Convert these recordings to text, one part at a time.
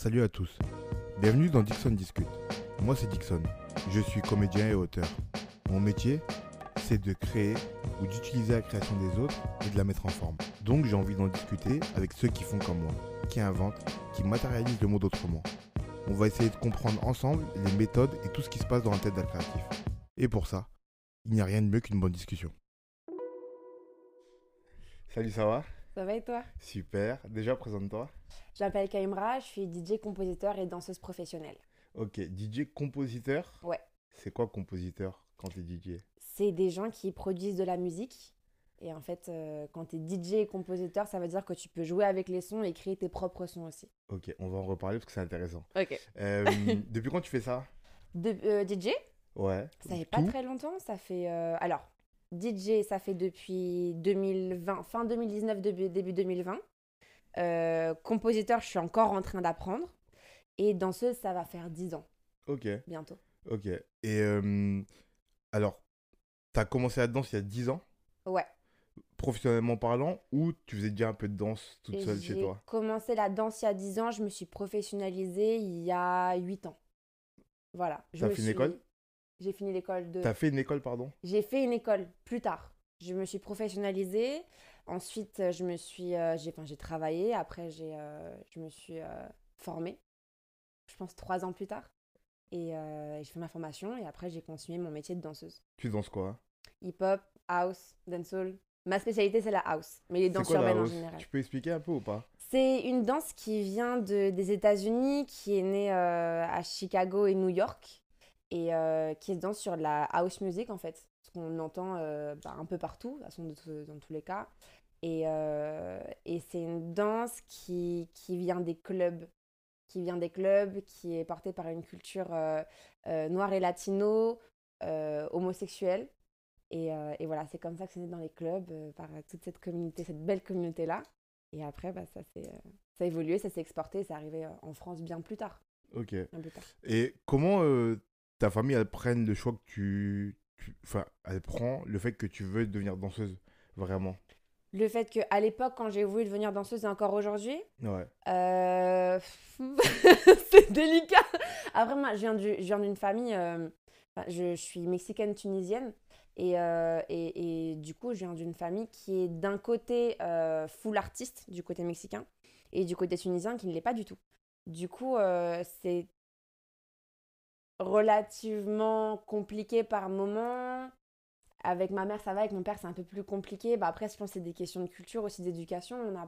Salut à tous, bienvenue dans Dixon Discute. Moi c'est Dixon, je suis comédien et auteur. Mon métier, c'est de créer ou d'utiliser la création des autres et de la mettre en forme. Donc j'ai envie d'en discuter avec ceux qui font comme moi, qui inventent, qui matérialisent le monde autrement. On va essayer de comprendre ensemble les méthodes et tout ce qui se passe dans la tête d'un créatif. Et pour ça, il n'y a rien de mieux qu'une bonne discussion. Salut, ça va ? Ça va et toi ? Super. Déjà, présente-toi. Je m'appelle Kaimra, je suis DJ, compositeur et danseuse professionnelle. Ok, DJ, compositeur ? Ouais. C'est quoi compositeur quand t'es DJ ? C'est des gens qui produisent de la musique. Et en fait, quand t'es DJ et compositeur, ça veut dire que tu peux jouer avec les sons et créer tes propres sons aussi. Ok, on va en reparler parce que c'est intéressant. Ok. Depuis quand tu fais ça ? DJ ? Ouais. Ça fait pas très longtemps, ça fait... DJ, ça fait depuis 2020, fin 2019, début 2020. Compositeur, je suis encore en train d'apprendre. Et danseuse, ça va faire 10 ans. Ok. Bientôt. Ok. Et alors, t'as commencé la danse il y a 10 ans ? Ouais. Professionnellement parlant, ou tu faisais déjà un peu de danse toute seule chez toi ? J'ai commencé la danse il y a 10 ans, je me suis professionnalisée il y a 8 ans. Voilà. J'ai fini l'école de... T'as fait une école, pardon ? J'ai fait une école plus tard. Je me suis professionnalisée. Ensuite, j'ai travaillé. Après, je me suis formée, je pense 3 ans plus tard. Et j'ai fait ma formation. Et après, j'ai continué mon métier de danseuse. Tu danses quoi ? Hip-hop, house, dancehall. Ma spécialité, c'est la house. Mais les danses urbaines en général. Tu peux expliquer un peu ou pas ? C'est une danse qui vient des États-Unis, qui est née à Chicago et New York. Et qui se danse sur la house music en fait, ce qu'on entend un peu partout, de toute façon, dans tous les cas. Et c'est une danse qui vient des clubs, qui est portée par une culture noire et latino, homosexuelle. Et voilà, c'est comme ça que c'est né dans les clubs, par toute cette communauté, cette belle communauté-là. Et après, ça a évolué, ça s'est exporté, ça arrivait en France bien plus tard. Ok. Et comment... ta famille, elle prend le choix que elle prend le fait que tu veux devenir danseuse, vraiment. Le fait qu'à l'époque, quand j'ai voulu devenir danseuse, et encore aujourd'hui, ouais. C'est délicat. Après, moi, je viens d'une famille... je suis mexicaine-tunisienne. Et du coup, je viens d'une famille qui est d'un côté full artiste, du côté mexicain, et du côté tunisien, qui ne l'est pas du tout. Du coup, c'est... relativement compliqué par moment. Avec ma mère, ça va. Avec mon père, c'est un peu plus compliqué. Après, je pense que c'est des questions de culture, aussi d'éducation. On n'a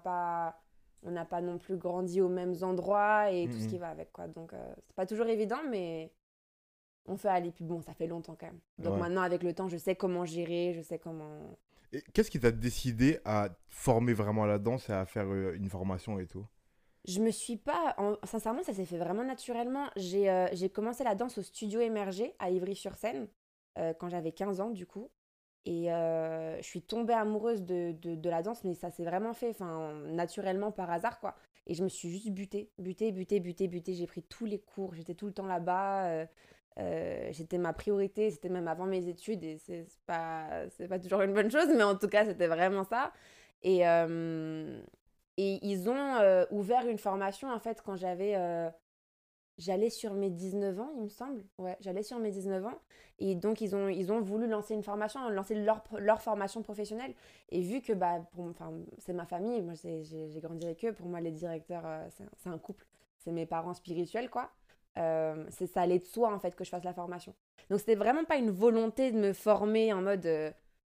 pas non plus grandi aux mêmes endroits et tout ce qui va avec, quoi. Donc, c'est pas toujours évident, mais on fait aller. Puis bon, ça fait longtemps quand même. Donc maintenant, avec le temps, je sais comment gérer, je sais comment... Et qu'est-ce qui t'a décidé à former vraiment à la danse et à faire une formation et tout ? Je me suis pas... Sincèrement, ça s'est fait vraiment naturellement. J'ai commencé la danse au studio Emergé, à Ivry-sur-Seine, quand j'avais 15 ans, du coup. Et je suis tombée amoureuse de la danse, mais ça s'est vraiment fait naturellement, par hasard, quoi. Et je me suis juste butée. J'ai pris tous les cours, j'étais tout le temps là-bas. J'étais ma priorité, c'était même avant mes études. Et c'est pas toujours une bonne chose, mais en tout cas, c'était vraiment ça. Et ils ont ouvert une formation, en fait, quand j'allais sur mes 19 ans, il me semble. Ouais, j'allais sur mes 19 ans. Et donc, ils ont voulu lancer une formation, lancer leur formation professionnelle. Et vu que c'est ma famille, moi, j'ai grandi avec eux. Pour moi, les directeurs, c'est un couple. C'est mes parents spirituels, quoi. Ça allait de soi, en fait, que je fasse la formation. Donc, c'était vraiment pas une volonté de me former en mode...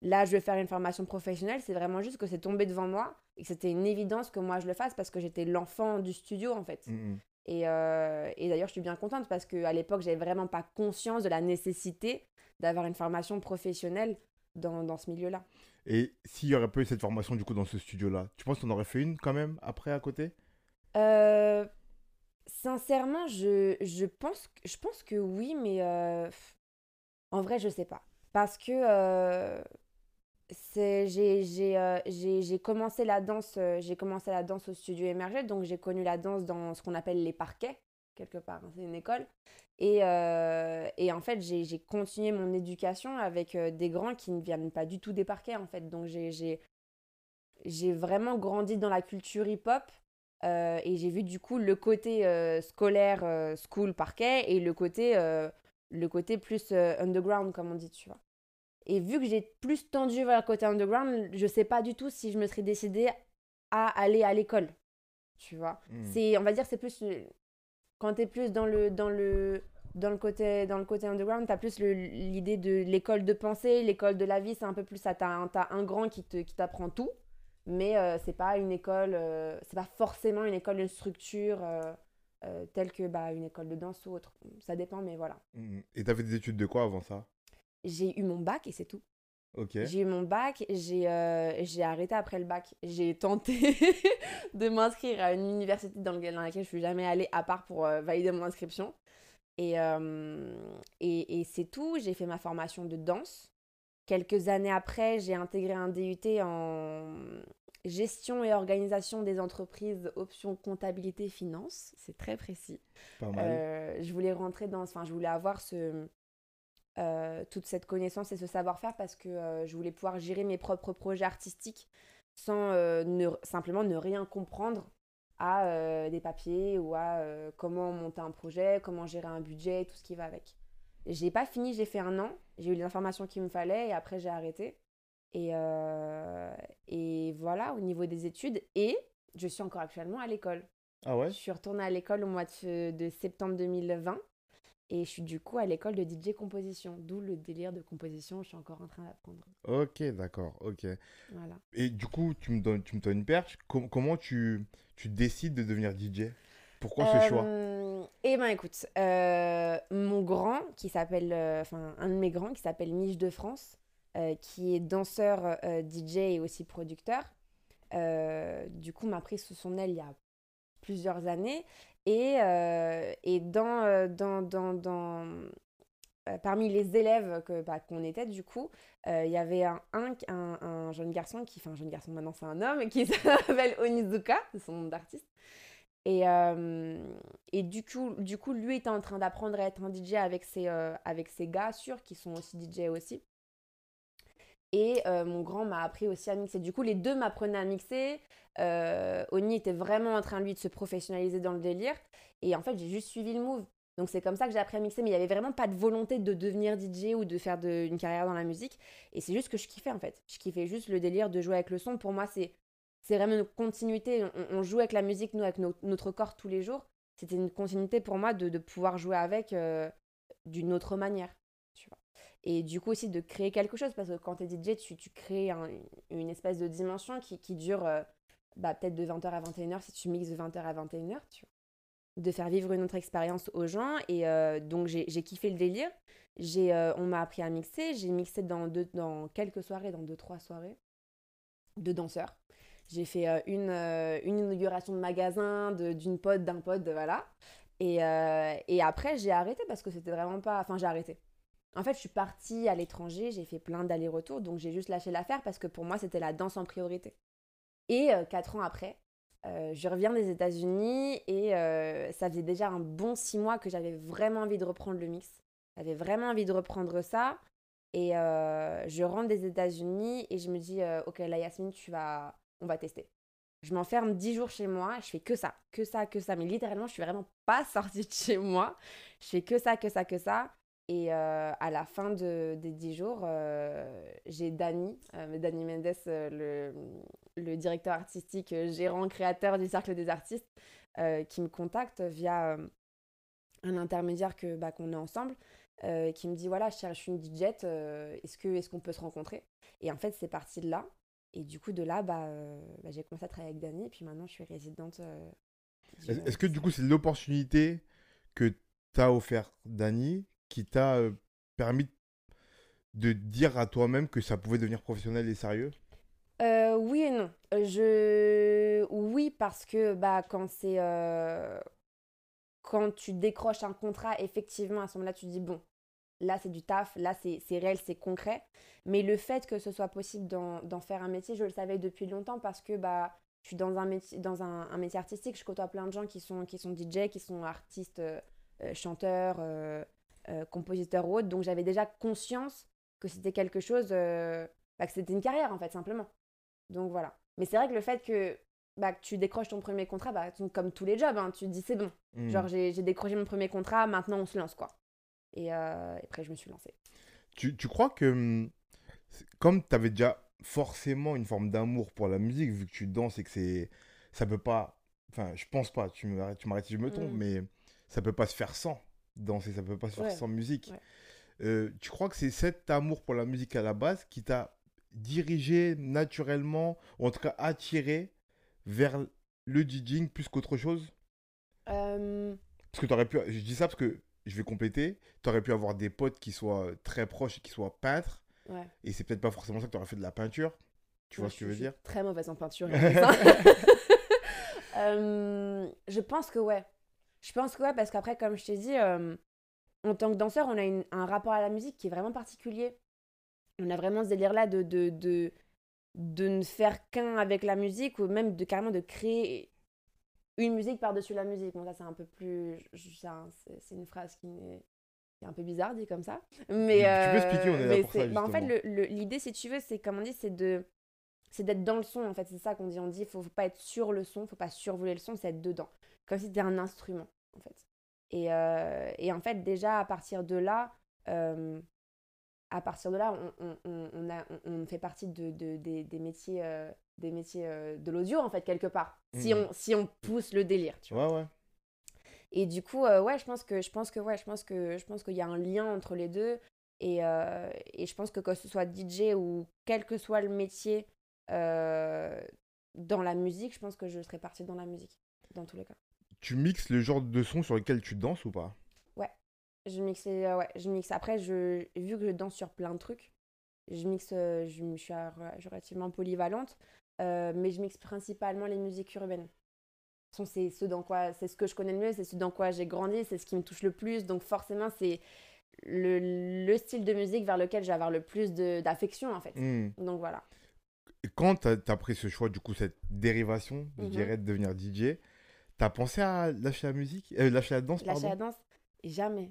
là, je vais faire une formation professionnelle. C'est vraiment juste que c'est tombé devant moi et que c'était une évidence que moi, je le fasse parce que j'étais l'enfant du studio, en fait. Mmh. Et d'ailleurs, je suis bien contente parce qu'à l'époque, je n'avais vraiment pas conscience de la nécessité d'avoir une formation professionnelle dans ce milieu-là. Et s'il n'y aurait pas eu cette formation, du coup, dans ce studio-là, tu penses qu'on aurait fait une, quand même, après, à côté ? Sincèrement, je pense que oui, mais en vrai, je ne sais pas. Parce que j'ai commencé la danse au studio Emergé, donc j'ai connu la danse dans ce qu'on appelle les parquets, quelque part, hein, c'est une école. Et en fait, j'ai continué mon éducation avec des grands qui ne viennent pas du tout des parquets, en fait. Donc j'ai vraiment grandi dans la culture hip-hop, Et j'ai vu du coup le côté scolaire, school, parquet, et le côté plus underground, comme on dit, tu vois. Et vu que j'ai plus tendu vers le côté underground, je sais pas du tout si je me serais décidée à aller à l'école, tu vois. C'est, on va dire, c'est plus quand t'es plus dans le côté underground, t'as plus l'idée de l'école de pensée, l'école de la vie, c'est un peu plus ça. T'as un grand qui t'apprend tout, mais c'est pas une école, c'est pas forcément une école, une structure telle que une école de danse ou autre. Ça dépend, mais voilà. Et t'as fait des études de quoi avant ça? J'ai eu mon bac et c'est tout. Okay. J'ai eu mon bac, j'ai arrêté après le bac. J'ai tenté de m'inscrire à une université dans laquelle je suis jamais allée, à part pour valider mon inscription. Et c'est tout. J'ai fait ma formation de danse. Quelques années après, j'ai intégré un DUT en gestion et organisation des entreprises, option comptabilité finance. C'est très précis. Pas mal. Je voulais avoir toute cette connaissance et ce savoir-faire parce que je voulais pouvoir gérer mes propres projets artistiques sans simplement ne rien comprendre à des papiers ou à comment monter un projet, comment gérer un budget, tout ce qui va avec. J'ai pas fini, j'ai fait 1 an, j'ai eu les informations qu'il me fallait et après j'ai arrêté. Et voilà, au niveau des études, et je suis encore actuellement à l'école. Ah ouais ? Je suis retournée à l'école au mois de septembre 2020. Et je suis du coup à l'école de DJ composition, d'où le délire de composition, je suis encore en train d'apprendre. Ok, d'accord, ok. Voilà. Et du coup, tu me donnes une perche, comment tu décides de devenir DJ? Pourquoi ce choix? Eh ben écoute, mon grand qui s'appelle, un de mes grands qui s'appelle Miche de France, qui est danseur, DJ et aussi producteur, du coup m'a pris sous son aile il y a plusieurs années. Et parmi les élèves qu'on était, du coup, il y avait un jeune garçon, maintenant c'est un homme, qui s'appelle Onizuka, c'est son nom d'artiste. Et du coup, lui était en train d'apprendre à être un DJ avec ses gars, qui sont aussi DJ aussi. Et mon grand m'a appris aussi à mixer. Du coup, les deux m'apprenaient à mixer. Oni était vraiment en train, lui, de se professionnaliser dans le délire. Et en fait, j'ai juste suivi le move. Donc, c'est comme ça que j'ai appris à mixer. Mais il n'y avait vraiment pas de volonté de devenir DJ ou de faire une carrière dans la musique. Et c'est juste que je kiffais, en fait. Je kiffais juste le délire de jouer avec le son. Pour moi, c'est vraiment une continuité. On joue avec la musique, nous, avec notre corps tous les jours. C'était une continuité pour moi de pouvoir jouer avec d'une autre manière. Et du coup aussi de créer quelque chose, parce que quand t'es DJ, tu crées une espèce de dimension qui dure peut-être de 20h à 21h, si tu mixes de 20h à 21h, tu vois. De faire vivre une autre expérience aux gens, et donc j'ai kiffé le délire, on m'a appris à mixer, j'ai mixé dans quelques soirées, dans 2-3 soirées, de danseurs. J'ai fait une inauguration de magasin, d'un pote, voilà, et après j'ai arrêté, parce que c'était vraiment pas... Enfin j'ai arrêté. En fait, je suis partie à l'étranger, j'ai fait plein d'allers-retours, donc j'ai juste lâché l'affaire parce que pour moi, c'était la danse en priorité. Et 4 ans après, je reviens des États-Unis et ça faisait déjà un bon 6 mois que j'avais vraiment envie de reprendre le mix. J'avais vraiment envie de reprendre ça. Et je rentre des États-Unis et je me dis « Ok, là, Yasmine, on va tester ». Je m'enferme 10 jours chez moi, je fais que ça. Mais littéralement, je suis vraiment pas sortie de chez moi. Je fais que ça. Et à la fin des 10 jours, j'ai Dani Mendes, le directeur artistique, gérant, créateur du Cercle des Artistes, qui me contacte via un intermédiaire qu'on est ensemble, qui me dit « Voilà, je cherche une DJette, est-ce qu'on peut se rencontrer ?» Et en fait, c'est parti de là. Et du coup, de là, j'ai commencé à travailler avec Dani. Et puis maintenant, je suis résidente. Est-ce que du coup, c'est l'opportunité que t'as offert Dani qui t'a permis de dire à toi-même que ça pouvait devenir professionnel et sérieux? Oui et non. Oui, parce que quand c'est... Quand tu décroches un contrat, effectivement, à ce moment-là, tu te dis, bon, là, c'est du taf, là, c'est réel, c'est concret. Mais le fait que ce soit possible d'en faire un métier, je le savais depuis longtemps parce que je suis dans un métier artistique, je côtoie plein de gens qui sont DJ, qui sont artistes, chanteurs... compositeur ou autre, donc j'avais déjà conscience que c'était quelque chose, que c'était une carrière en fait, simplement. Donc voilà. Mais c'est vrai que le fait que bah, que tu décroches ton premier contrat, bah, comme tous les jobs, hein, tu te dis c'est bon. Genre j'ai décroché mon premier contrat, maintenant on se lance quoi. Et après je me suis lancée. Tu crois que comme tu avais déjà forcément une forme d'amour pour la musique, vu que tu danses et que c'est, ça peut pas, enfin je pense pas, tu m'arrêtes si je me trompe, mais ça peut pas se faire sans danser, ça peut pas se faire sans musique. Ouais. Tu crois que c'est cet amour pour la musique à la base qui t'a dirigé naturellement, ou en tout cas attiré vers le DJing plus qu'autre chose? Parce que t'aurais pu, je dis ça parce que je vais compléter, t'aurais pu avoir des potes qui soient très proches et qui soient peintres. Ouais. Et c'est peut-être pas forcément ça que tu aurais fait de la peinture. Tu vois ce que je veux dire ? Très mauvaise en peinture. Je pense que ouais. Je pense que ouais, parce qu'après, comme je t'ai dit, en tant que danseur, on a un rapport à la musique qui est vraiment particulier. On a vraiment ce délire-là de ne faire qu'un avec la musique, ou même de carrément de créer une musique par-dessus la musique. Bon, ça, c'est un peu plus. C'est une phrase qui m'est. C'est un peu bizarre dit comme ça, mais tu peux expliquer, on est là pour ça, justement. Bah, en fait, l'idée, si tu veux, c'est comme on dit, c'est d'être dans le son. En fait, c'est ça qu'on dit. On dit, faut pas être sur le son, faut pas survoler le son, c'est être dedans, comme si c'était un instrument, en fait. Et en fait, déjà à partir de là, on fait partie des métiers, de l'audio, en fait, quelque part. Si on pousse le délire, tu vois. Ouais. Et du coup, ouais, je pense qu'il y a un lien entre les deux. Et je pense que ce soit DJ ou quel que soit le métier dans la musique, je pense que je serais partie dans la musique, dans tous les cas. Tu mixes le genre de son sur lequel tu danses ou pas ? Ouais, je mixe. Après, vu que je danse sur plein de trucs, je suis relativement polyvalente, mais je mixe principalement les musiques urbaines. C'est ce que je connais le mieux, c'est ce dans quoi j'ai grandi, c'est ce qui me touche le plus. Donc forcément, c'est le style de musique vers lequel je vais avoir le plus d'affection, en fait. Donc voilà. Et quand t'as pris ce choix, du coup, cette dérivation, je dirais, de devenir DJ, t'as pensé à lâcher la danse? Et jamais.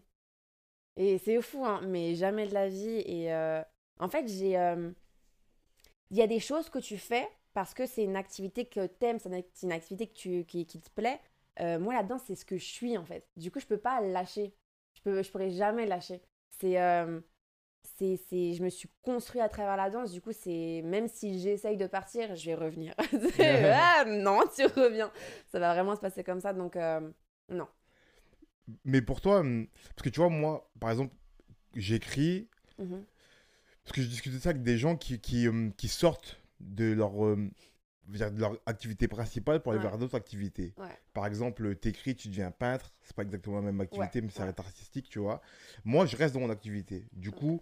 Et c'est fou, hein, mais jamais de la vie. Et en fait, il y a des choses que tu fais parce que c'est une activité que t'aimes, c'est une activité qui te plaît. Moi, la danse, c'est ce que je suis, en fait. Du coup, je peux pas lâcher. Je pourrais jamais lâcher. Je me suis construite à travers la danse. Du coup, c'est même si j'essaye de partir, je vais revenir. Ah, non, tu reviens. Ça va vraiment se passer comme ça, donc non. Mais pour toi, parce que tu vois, moi, par exemple, j'écris. Parce que je discutais de ça avec des gens qui sortent de leur activité principale pour aller vers d'autres activités. Ouais. Par exemple, t'écris, tu deviens peintre, c'est pas exactement la même activité, mais ça reste artistique, tu vois. Moi, je reste dans mon activité. Du coup,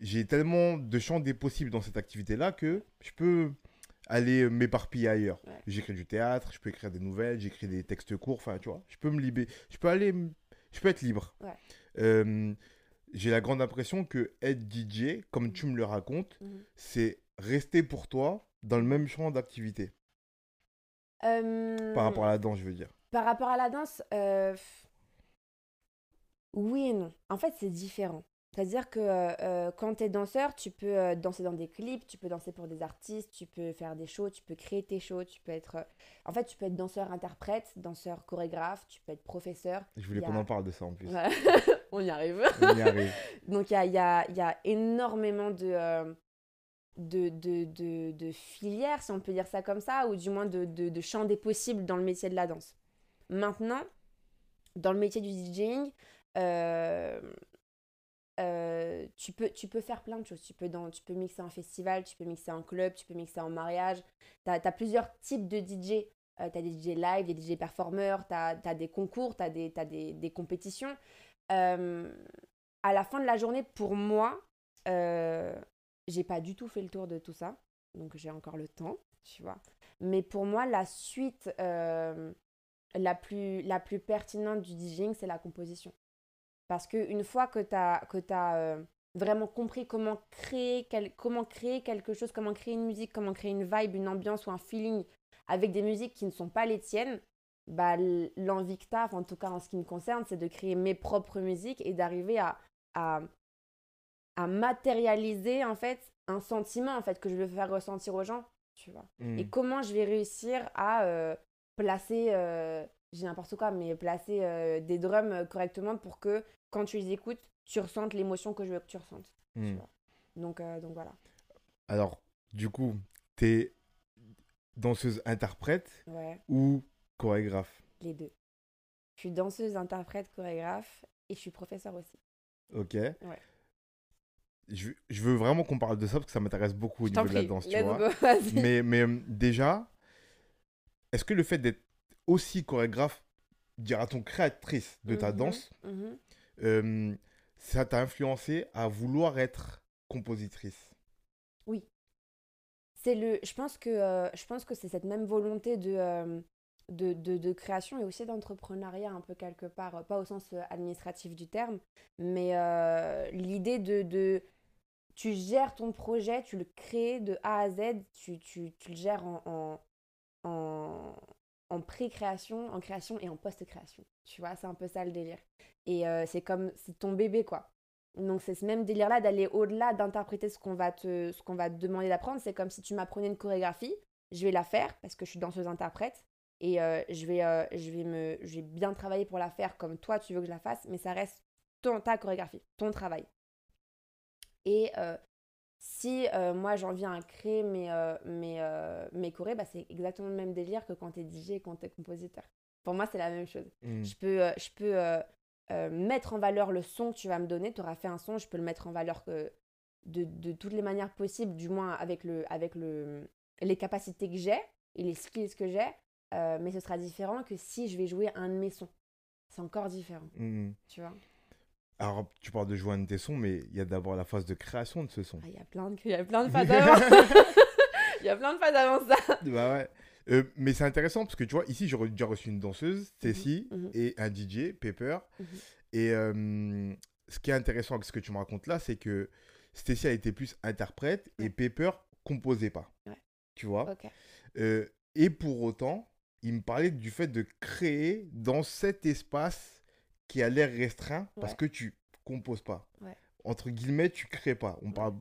j'ai tellement de champs des possibles dans cette activité-là que je peux aller m'éparpiller ailleurs. Ouais. J'écris du théâtre, je peux écrire des nouvelles, j'écris des textes courts, enfin, tu vois, je peux me libérer. Je peux être libre. Ouais. J'ai la grande impression que être DJ, comme tu me le racontes, c'est rester pour toi dans le même champ d'activité. Par rapport à la danse, je veux dire. Par rapport à la danse, oui et non. En fait, c'est différent. C'est-à-dire que quand tu es danseur, tu peux danser dans des clips, tu peux danser pour des artistes, tu peux faire des shows, tu peux créer tes shows, tu peux être... En fait, tu peux être danseur-interprète, danseur-chorégraphe, tu peux être professeur. Je voulais qu'on en parle de ça en plus. Ouais. On y arrive. Donc, il y a énormément de filières, si on peut dire ça comme ça, ou du moins de champs des possibles dans le métier de la danse. Maintenant, dans le métier du DJing, tu peux faire plein de choses. Tu peux mixer en festival, tu peux mixer en club, tu peux mixer en mariage. T'as plusieurs types de DJ. T'as des DJ live, des DJ performeurs, t'as des concours, t'as des compétitions. À la fin de la journée, pour moi... J'ai pas du tout fait le tour de tout ça, donc j'ai encore le temps, tu vois. Mais pour moi, la suite la plus pertinente du DJing, c'est la composition. Parce qu'une fois que t'as vraiment compris comment créer quelque chose, comment créer une musique, comment créer une vibe, une ambiance ou un feeling avec des musiques qui ne sont pas les tiennes, bah, l'envie que t'as, en tout cas en ce qui me concerne, c'est de créer mes propres musiques et d'arriver à matérialiser en fait un sentiment en fait que je veux faire ressentir aux gens, tu vois. Et comment je vais réussir à placer, j'ai n'importe quoi, mais placer des drums correctement pour que quand tu les écoutes, tu ressentes l'émotion que je veux que tu ressentes. Tu vois. Donc voilà. Alors, du coup, t'es danseuse-interprète ou chorégraphe? Les deux. Je suis danseuse-interprète, chorégraphe et je suis professeure aussi. Ok. Ouais. Je veux vraiment qu'on parle de ça parce que ça m'intéresse beaucoup au niveau de la danse, tu vois. Mais déjà, est-ce que le fait d'être aussi chorégraphe, dira-t-on créatrice de ta danse, ça t'a influencé à vouloir être compositrice? Oui. Je pense que c'est cette même volonté de création et aussi d'entrepreneuriat un peu quelque part, pas au sens administratif du terme, mais l'idée de tu gères ton projet, tu le crées de A à Z, tu le gères en pré-création, en création et en post-création. Tu vois, c'est un peu ça le délire. Et c'est comme c'est ton bébé, quoi. Donc c'est ce même délire-là d'aller au-delà, d'interpréter ce qu'on va te demander d'apprendre. C'est comme si tu m'apprenais une chorégraphie, je vais la faire parce que je suis danseuse-interprète et je vais bien travailler pour la faire comme toi tu veux que je la fasse, mais ça reste ta chorégraphie, ton travail. Et si moi j'en viens à créer mes chorés, bah, c'est exactement le même délire que quand t'es DJ et quand t'es compositeur. Pour moi c'est la même chose. Je peux mettre en valeur le son que tu vas me donner. Tu auras fait un son, je peux le mettre en valeur de toutes les manières possibles, du moins avec les capacités que j'ai et les skills que j'ai, mais ce sera différent que si je vais jouer un de mes sons. C'est encore différent, tu vois. Alors, tu parles de jouer un de tes sons, mais il y a d'abord la phase de création de ce son. Il y a plein de phases avant. Il y a plein de phases avant ça. Bah ouais. Mais c'est intéressant parce que tu vois, ici j'aurais déjà reçu une danseuse, Stécie, et un DJ, Pepper. Et ce qui est intéressant avec ce que tu me racontes là, c'est que Stécie a été plus interprète et Pepper composait pas. Ouais. Tu vois. Okay. Et pour autant, il me parlait du fait de créer dans cet espace qui a l'air restreint parce que tu composes pas. Ouais. Entre guillemets, tu crées pas. On parle,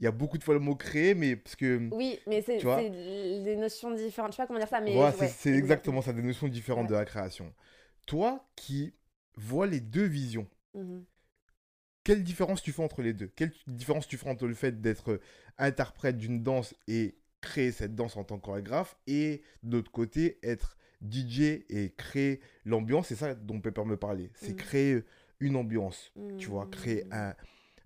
il y a beaucoup de fois le mot créer, mais parce que oui, mais c'est des notions différentes. Je sais pas comment dire ça, mais voilà, c'est exactement ça, des notions différentes de la création. Toi qui vois les deux visions, quelle différence tu fais entre les deux? Quelle différence tu fais entre le fait d'être interprète d'une danse et créer cette danse en tant que chorégraphe et d'autre côté être DJ et créer l'ambiance? C'est ça dont Pepper me parlait. C'est créer une ambiance, tu vois, créer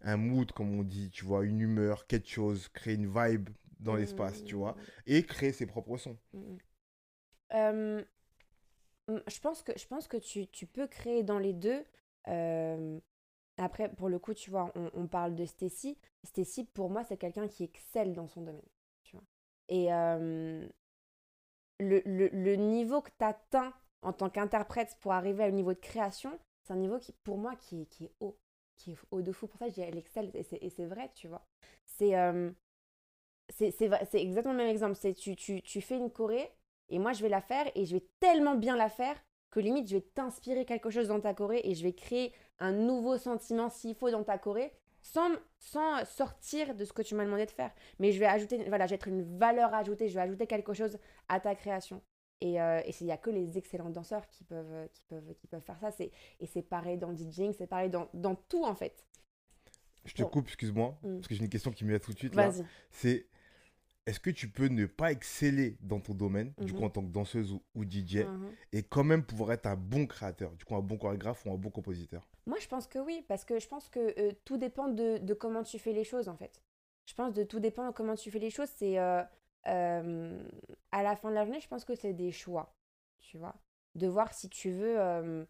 un mood, comme on dit, tu vois, une humeur, quelque chose, créer une vibe dans l'espace, tu vois, et créer ses propres sons. Je pense que tu peux créer dans les deux. Après, pour le coup, tu vois, on parle de Stécie. Stécie, pour moi, c'est quelqu'un qui excelle dans son domaine, tu vois. Et le niveau que tu atteins en tant qu'interprète pour arriver au niveau de création, c'est un niveau qui, pour moi, qui est haut. Qui est au de fou. Pour ça, je dis elle excelle, et c'est vrai, tu vois. C'est exactement le même exemple. C'est tu fais une choré, et moi, je vais la faire, et je vais tellement bien la faire que limite, je vais t'inspirer quelque chose dans ta choré, et je vais créer un nouveau sentiment, s'il faut, dans ta choré, sans sortir de ce que tu m'as demandé de faire. Mais je vais ajouter, voilà, je vais être une valeur ajoutée, je vais ajouter quelque chose à ta création. Et il n'y a que les excellents danseurs qui peuvent faire ça. Et c'est pareil dans le DJing, c'est pareil dans tout, en fait. Je te coupe, excuse-moi, parce que j'ai une question qui me vient tout de suite. Vas-y. Là. C'est, est-ce que tu peux ne pas exceller dans ton domaine, du coup, en tant que danseuse ou DJ, et quand même pouvoir être un bon créateur, du coup, un bon chorégraphe ou un bon compositeur? Moi, je pense que oui, parce que je pense que tout dépend de comment tu fais les choses, en fait. Je pense que tout dépend de comment tu fais les choses, c'est... à la fin de la journée, je pense que c'est des choix, tu vois, de voir si tu veux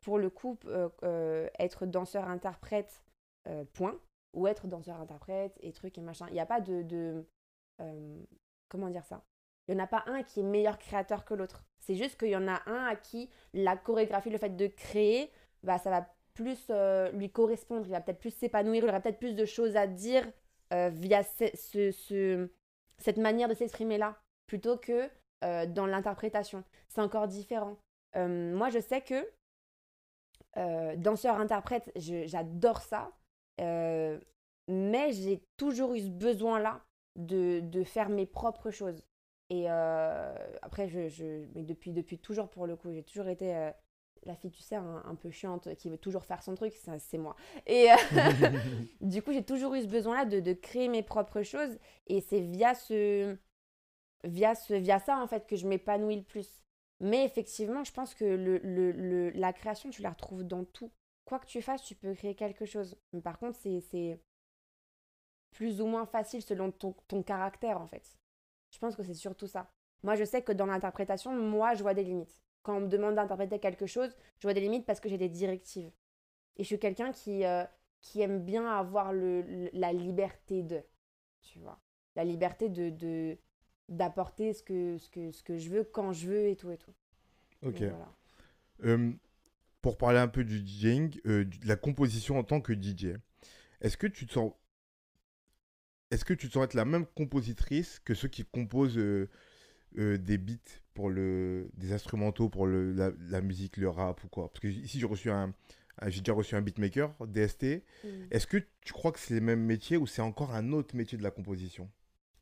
pour le coup être danseur-interprète point, ou être danseur-interprète et trucs et machin. Il n'y a pas de comment dire ça, il n'y en a pas un qui est meilleur créateur que l'autre, c'est juste qu'il y en a un à qui la chorégraphie, le fait de créer, bah, ça va plus lui correspondre, il va peut-être plus s'épanouir, il aura peut-être plus de choses à dire via cette manière de s'exprimer là, plutôt que dans l'interprétation. C'est encore différent. Moi, je sais que danseur-interprète, j'adore ça, mais j'ai toujours eu ce besoin-là de faire mes propres choses. Et après, mais depuis toujours, pour le coup, j'ai toujours été la fille, tu sais, un peu chiante, qui veut toujours faire son truc, ça, c'est moi. Et du coup, j'ai toujours eu ce besoin-là de créer mes propres choses. Et c'est via ça, en fait, que je m'épanouis le plus. Mais effectivement, je pense que la création, tu la retrouves dans tout. Quoi que tu fasses, tu peux créer quelque chose. Mais par contre, c'est plus ou moins facile selon ton caractère, en fait. Je pense que c'est surtout ça. Moi, je sais que dans l'interprétation, moi, je vois des limites. Quand on me demande d'interpréter quelque chose, je vois des limites parce que j'ai des directives. Et je suis quelqu'un qui aime bien avoir la liberté de, tu vois. La liberté d'apporter ce que je veux, quand je veux, et tout. Ok. Donc, voilà. Pour parler un peu du DJing, de la composition en tant que DJ, est-ce que tu te sens être la même compositrice que ceux qui composent des beats pour des instrumentaux pour la musique, le rap ou quoi? Parce que ici j'ai déjà reçu un beatmaker, DST. Est-ce que tu crois que c'est les mêmes métiers ou c'est encore un autre métier de la composition?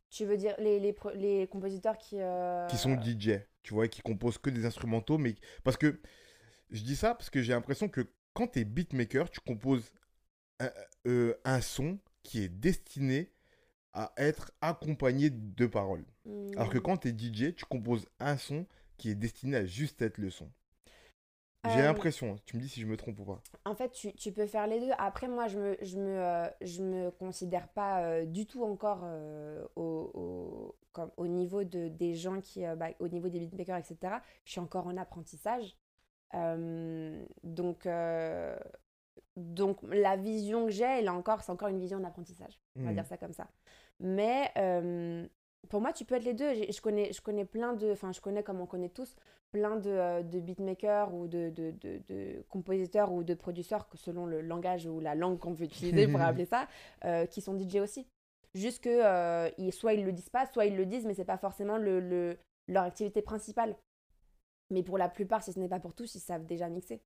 Tu veux dire les compositeurs qui sont DJ, tu vois, qui composent que des instrumentaux, mais parce que je dis ça parce que j'ai l'impression que quand t'es beatmaker, tu composes un son qui est destiné à être accompagné de paroles. Alors que quand t'es DJ, tu composes un son qui est destiné à juste être le son. J'ai l'impression, tu me dis si je me trompe ou pas. En fait, tu peux faire les deux. Après, moi, je me considère pas du tout encore au niveau des gens qui... au niveau des beatmakers, etc. Je suis encore en apprentissage. Donc, la vision que j'ai, c'est encore une vision d'apprentissage. On va dire ça comme ça. Mais... pour moi, tu peux être les deux. Je connais, comme on connaît tous, plein de beatmakers ou de compositeurs ou de producteurs, selon le langage ou la langue qu'on veut utiliser pour appeler ça, qui sont DJ aussi. Juste que soit ils le disent pas, soit ils le disent, mais c'est pas forcément leur activité principale. Mais pour la plupart, si ce n'est pas pour tous, ils savent déjà mixer.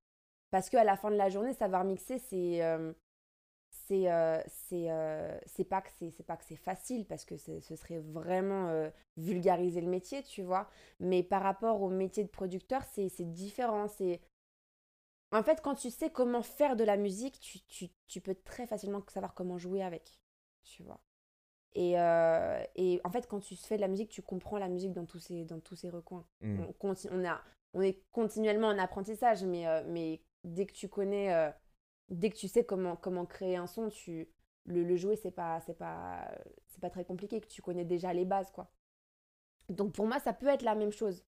Parce qu'à la fin de la journée, savoir mixer, c'est pas que c'est facile, parce que ce serait vraiment vulgariser le métier, tu vois. Mais par rapport au métier de producteur, c'est différent. En fait, quand tu sais comment faire de la musique, tu peux très facilement savoir comment jouer avec, tu vois. Et en fait, quand tu fais de la musique, tu comprends la musique dans tous ses recoins. On est continuellement en apprentissage, mais dès que tu connais... dès que tu sais comment créer un son, le jouer, c'est pas très compliqué, que tu connais déjà les bases, quoi. Donc pour moi, ça peut être la même chose.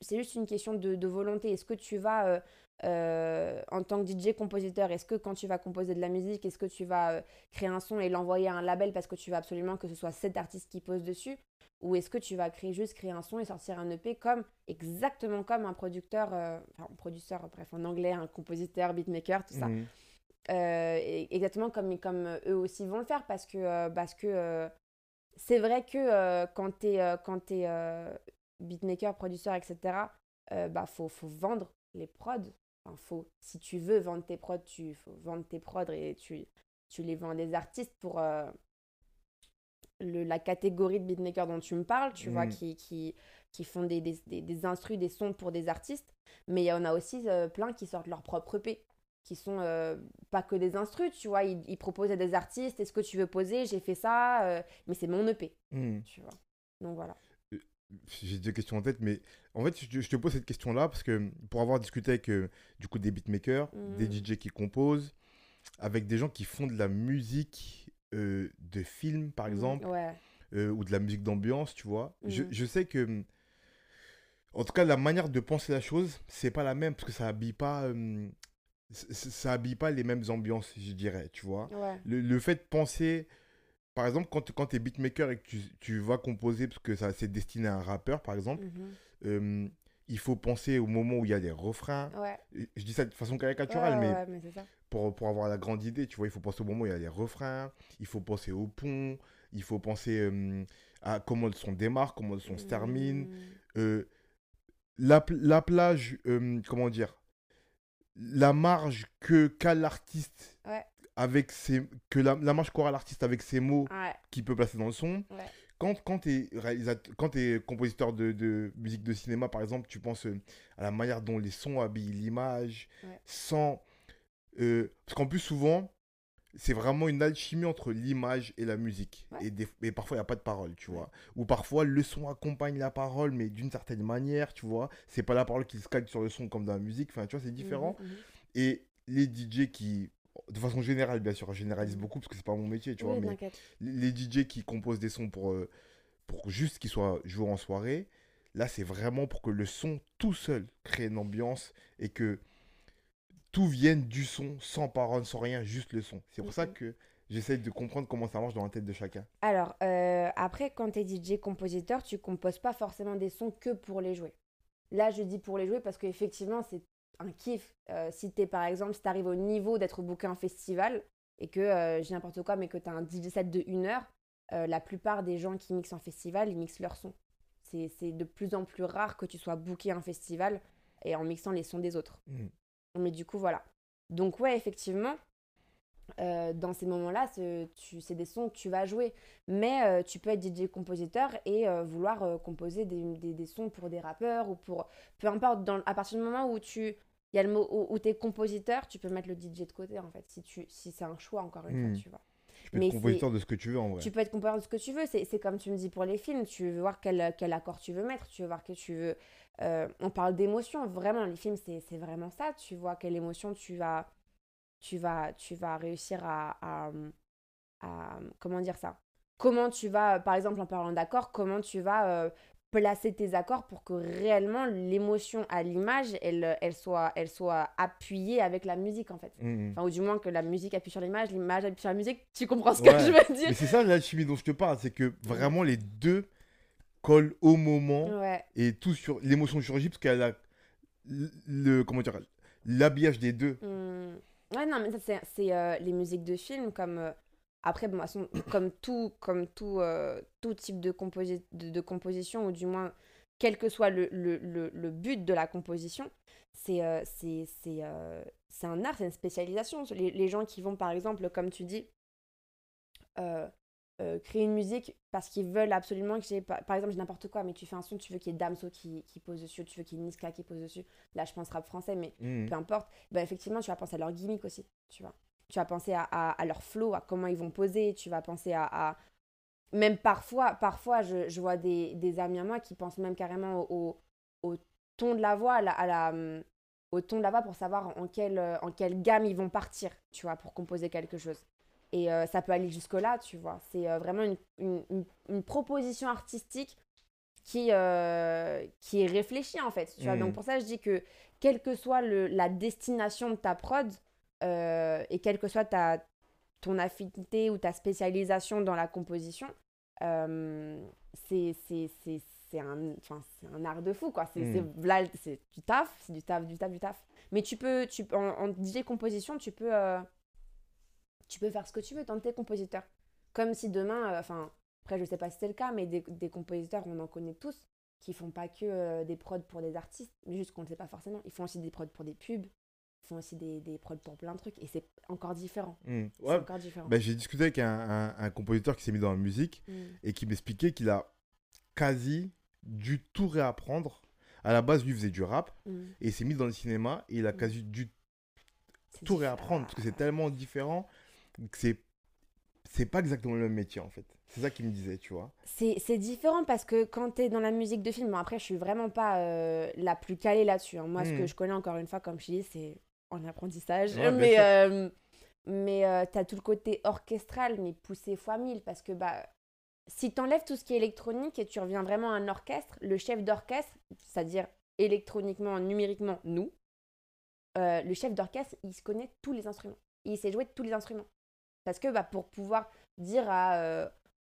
C'est juste une question de volonté. Est-ce que tu vas en tant que DJ compositeur, est-ce que quand tu vas composer de la musique, est-ce que tu vas créer un son et l'envoyer à un label parce que tu veux absolument que ce soit cet artiste qui pose dessus, ou est-ce que tu vas créer un son et sortir un EP exactement comme un producteur, en anglais, un compositeur, beatmaker, tout ça, exactement comme eux aussi vont le faire, parce que c'est vrai que quand tu es beatmaker, producteur, etc., faut vendre les prods. Si tu veux vendre tes prods, faut vendre tes prods et tu les vends à des artistes pour la catégorie de beatmaker dont tu me parles, tu vois, qui font des instrus, des sons pour des artistes. Mais il y en a aussi plein qui sortent leur propre EP, qui sont pas que des instrus, tu vois. Ils proposent à des artistes, est-ce que tu veux poser, j'ai fait ça, mais c'est mon EP, tu vois. Donc voilà. J'ai deux questions en tête, mais en fait, je te pose cette question-là parce que pour avoir discuté avec du coup des beatmakers, des DJ qui composent, avec des gens qui font de la musique de films, par exemple, ou de la musique d'ambiance, tu vois. Je sais que, en tout cas, la manière de penser la chose, c'est pas la même, parce que ça habille pas les mêmes ambiances, je dirais, tu vois. Ouais. Le fait de penser, par exemple, quand t'es beatmaker et que tu vas composer, parce que c'est destiné à un rappeur, par exemple, il faut penser au moment où il y a des refrains. Ouais. Je dis ça de façon caricaturale, mais c'est ça. Pour avoir la grande idée, tu vois, il faut penser au moment où il y a les refrains, il faut penser au pont, il faut penser à comment le son démarre, comment le son se termine. La plage, comment dire, la marge qu'a l'artiste avec ses... que la marche corale artiste avec ses mots qu'il peut placer dans le son. Ouais. Quand tu es compositeur de musique de cinéma, par exemple, tu penses à la manière dont les sons habillent l'image, sans... parce qu'en plus, souvent, c'est vraiment une alchimie entre l'image et la musique. Ouais. Et parfois, il n'y a pas de parole, tu vois. Ou parfois, le son accompagne la parole, mais d'une certaine manière, tu vois. C'est pas la parole qui se calque sur le son comme dans la musique. Enfin, tu vois, c'est différent. Mmh. Et les DJ qui... de façon générale, bien sûr, je généralise beaucoup parce que c'est pas mon métier, tu vois, mais les DJ qui composent des sons pour juste qu'ils soient joués en soirée, là, c'est vraiment pour que le son tout seul crée une ambiance et que tout vienne du son, sans parole, sans rien, juste le son. C'est pour ça que j'essaie de comprendre comment ça marche dans la tête de chacun. Alors, après, quand t'es DJ compositeur, tu composes pas forcément des sons que pour les jouer. Là, je dis pour les jouer parce qu'effectivement, c'est un kiff. Si t'es, par exemple, si t'arrives au niveau d'être booké en festival et que j'ai n'importe quoi, mais que t'as un DJ set de 1 heure, la plupart des gens qui mixent en festival, ils mixent leur son. C'est de plus en plus rare que tu sois booké en festival et en mixant les sons des autres. Mais du coup, voilà. Donc ouais, effectivement, dans ces moments-là, c'est des sons que tu vas jouer. Mais tu peux être DJ compositeur et vouloir composer des sons pour des rappeurs ou pour... Peu importe, à partir du moment où tu... Il y a le mot où t'es compositeur, tu peux mettre le DJ de côté en fait, si c'est un choix encore une fois, tu vois. Tu peux être compositeur de ce que tu veux en vrai. Tu peux être compositeur de ce que tu veux, c'est comme tu me dis pour les films, tu veux voir quel accord tu veux mettre, tu veux voir que tu veux... on parle d'émotion, vraiment, les films c'est vraiment ça, tu vois quelle émotion tu vas réussir à comment dire ça ? Comment tu vas, par exemple en parlant d'accords, comment tu vas... placer tes accords pour que réellement l'émotion à l'image, elle soit appuyée avec la musique, en fait. Enfin, ou du moins que la musique appuie sur l'image, l'image appuie sur la musique, tu comprends ce que je veux dire. Mais c'est ça l'alchimie dont je te parle, c'est que vraiment les deux collent au moment et tout sur l'émotion surgit parce qu'elle a comment dire, l'habillage des deux. Ouais, non, mais ça, c'est les musiques de films comme... Après, bon, comme tout type de composition, ou du moins, quel que soit le but de la composition, c'est un art, c'est une spécialisation. Les gens qui vont, par exemple, comme tu dis, créer une musique parce qu'ils veulent absolument que j'ai... Par exemple, j'ai n'importe quoi, mais tu fais un son, tu veux qu'il y ait Damso qui pose dessus, tu veux qu'il y ait Niska qui pose dessus. Là, je pense rap français, mais peu importe. Ben, effectivement, tu vas penser à leur gimmick aussi, tu vois. Tu vas penser à leur flow, à comment ils vont poser. Tu vas penser à... Même parfois je vois des amis à moi qui pensent même carrément au ton de la voix, au ton de la voix pour savoir en quelle gamme ils vont partir, tu vois, pour composer quelque chose. Et ça peut aller jusque-là, tu vois. C'est vraiment une proposition artistique qui est réfléchie, en fait. Tu vois. Donc pour ça, je dis que quelle que soit la destination de ta prod, et quelle que soit ton affinité ou ta spécialisation dans la composition, c'est un art de fou, quoi. C'est du taf. Mais en DJ composition, tu peux faire ce que tu veux, tant que t'es compositeur. Comme si demain, après je sais pas si c'est le cas, mais des compositeurs, on en connaît tous, qui font pas que des prods pour des artistes, mais juste qu'on ne sait pas forcément. Ils font aussi des prods pour des pubs. Font aussi des prods pour plein de trucs et c'est encore différent. Ouais. C'est encore différent. Bah, j'ai discuté avec un compositeur qui s'est mis dans la musique et qui m'expliquait qu'il a quasi dû tout réapprendre. À la base, lui faisait du rap et il s'est mis dans le cinéma et il a quasi dû tout réapprendre parce que c'est tellement différent que c'est pas exactement le même métier en fait. C'est ça qu'il me disait, tu vois. C'est différent parce que quand t'es dans la musique de film, bon, après je suis vraiment pas la plus calée là-dessus. Hein. Moi, ce que je connais encore une fois, comme je dis, c'est en apprentissage, ouais, mais t'as tout le côté orchestral, mais poussé fois 1000, parce que si t'enlèves tout ce qui est électronique et tu reviens vraiment à un orchestre, le chef d'orchestre, c'est-à-dire électroniquement, numériquement, nous, le chef d'orchestre, il se connaît tous les instruments, il sait jouer de tous les instruments, parce que pour pouvoir dire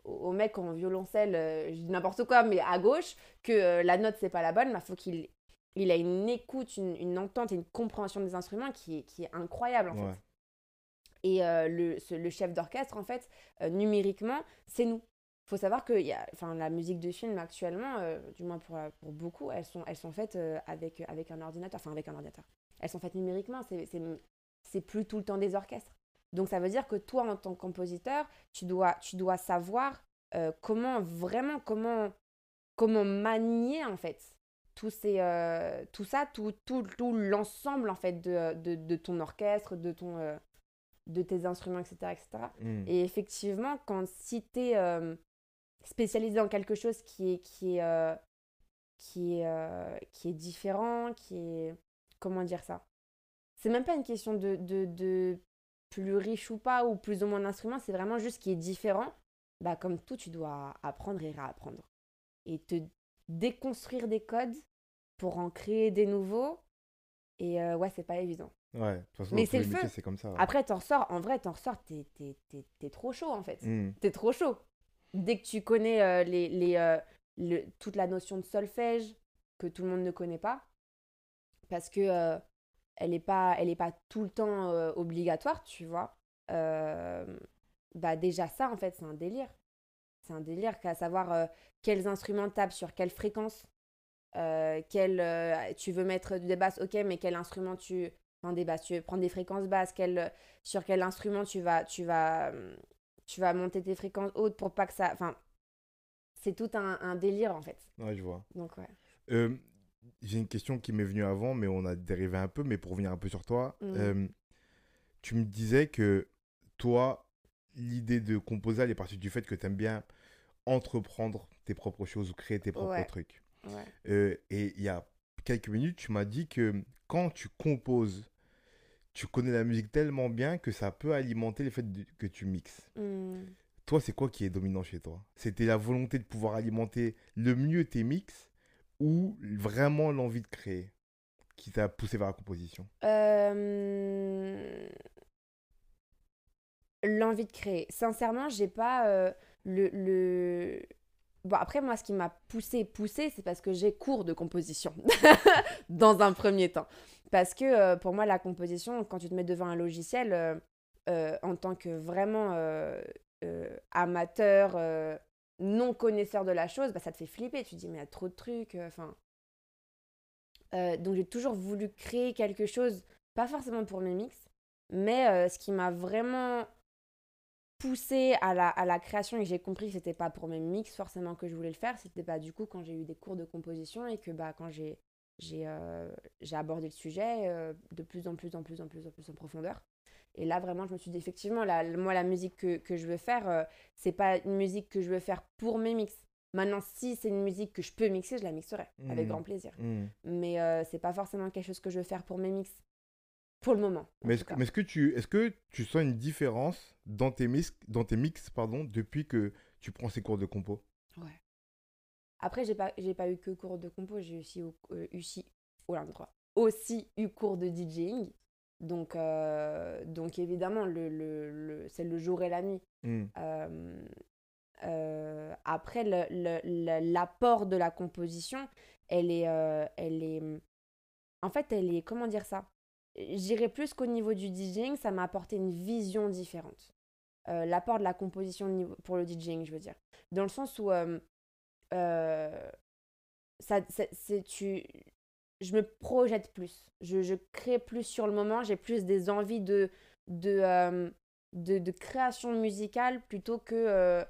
au mec en violoncelle, je dis n'importe quoi, mais à gauche, que la note c'est pas la bonne, faut qu'il... Il a une écoute, une entente et une compréhension des instruments qui est incroyable, en fait. Et le chef d'orchestre, en fait, numériquement, c'est nous. Il faut savoir que la musique de film, actuellement, du moins pour beaucoup, elles sont faites avec un ordinateur. Elles sont faites numériquement. C'est plus tout le temps des orchestres. Donc, ça veut dire que toi, en tant que compositeur, tu dois savoir comment manier, en fait, tout l'ensemble, en fait, de ton orchestre, de tes instruments, etc. etc. Mm. Et effectivement, si tu es spécialisé dans quelque chose qui est différent, qui est... Comment dire ça ? C'est même pas une question de plus riche ou pas, ou plus ou moins d'instruments, c'est vraiment juste qui est différent. Bah, comme tout, tu dois apprendre et réapprendre. Et te déconstruire des codes pour en créer des nouveaux. Et ouais, c'est pas évident. Ouais, de toute façon, mais c'est le feu. C'est comme ça, ouais. Après, t'en ressors, t'es trop chaud, en fait. Mm. T'es trop chaud. Dès que tu connais toute la notion de solfège, que tout le monde ne connaît pas, parce que elle est pas tout le temps obligatoire, tu vois. Bah déjà ça, en fait, c'est un délire. C'est un délire qu'à savoir quels instruments tapent sur quelle fréquence, tu veux mettre des basses, ok, mais quel instrument tu veux prendre des fréquences basses, sur quel instrument tu vas monter tes fréquences hautes pour pas que ça... Enfin, c'est tout un délire, en fait. Ouais, je vois. Donc, ouais. J'ai une question qui m'est venue avant, mais on a dérivé un peu, mais pour revenir un peu sur toi, tu me disais que toi, l'idée de composer, elle est partie du fait que tu aimes bien entreprendre tes propres choses ou créer tes propres trucs. Ouais. Et il y a quelques minutes, tu m'as dit que quand tu composes, tu connais la musique tellement bien que ça peut alimenter le fait que tu mixes. Mm. Toi, c'est quoi qui est dominant chez toi ? C'était la volonté de pouvoir alimenter le mieux tes mix ou vraiment l'envie de créer qui t'a poussé vers la composition ? L'envie de créer. Sincèrement, j'ai pas Bon, après, moi, ce qui m'a poussée, c'est parce que j'ai cours de composition dans un premier temps. Parce que pour moi, la composition, quand tu te mets devant un logiciel, en tant que vraiment amateur, non connaisseur de la chose, bah, ça te fait flipper. Tu te dis, mais il y a trop de trucs. Donc, j'ai toujours voulu créer quelque chose, pas forcément pour mes mix, mais ce qui m'a vraiment poussée à la création, et que j'ai compris que c'était pas pour mes mix forcément que je voulais le faire, c'était bah, du coup quand j'ai eu des cours de composition et que bah, quand j'ai abordé le sujet de plus en plus en profondeur. Et là, vraiment, je me suis dit, effectivement, moi, la musique que je veux faire, c'est pas une musique que je veux faire pour mes mix. Maintenant, si c'est une musique que je peux mixer, je la mixerai avec grand plaisir. Mmh. Mais c'est pas forcément quelque chose que je veux faire pour mes mix, pour le moment. Mais est-ce que tu sens une différence dans tes mix, depuis que tu prends ces cours de compo ? Ouais. Après, j'ai pas eu que cours de compo, j'ai aussi eu cours de DJing. Donc évidemment, c'est le jour et la nuit. Mm. Après, l'apport de la composition, elle est, comment dire ça ? J'irais plus qu'au niveau du DJing, ça m'a apporté une vision différente. L'apport de la composition pour le DJing, je veux dire. Dans le sens où je me projette plus, je crée plus sur le moment, j'ai plus des envies de création musicale plutôt que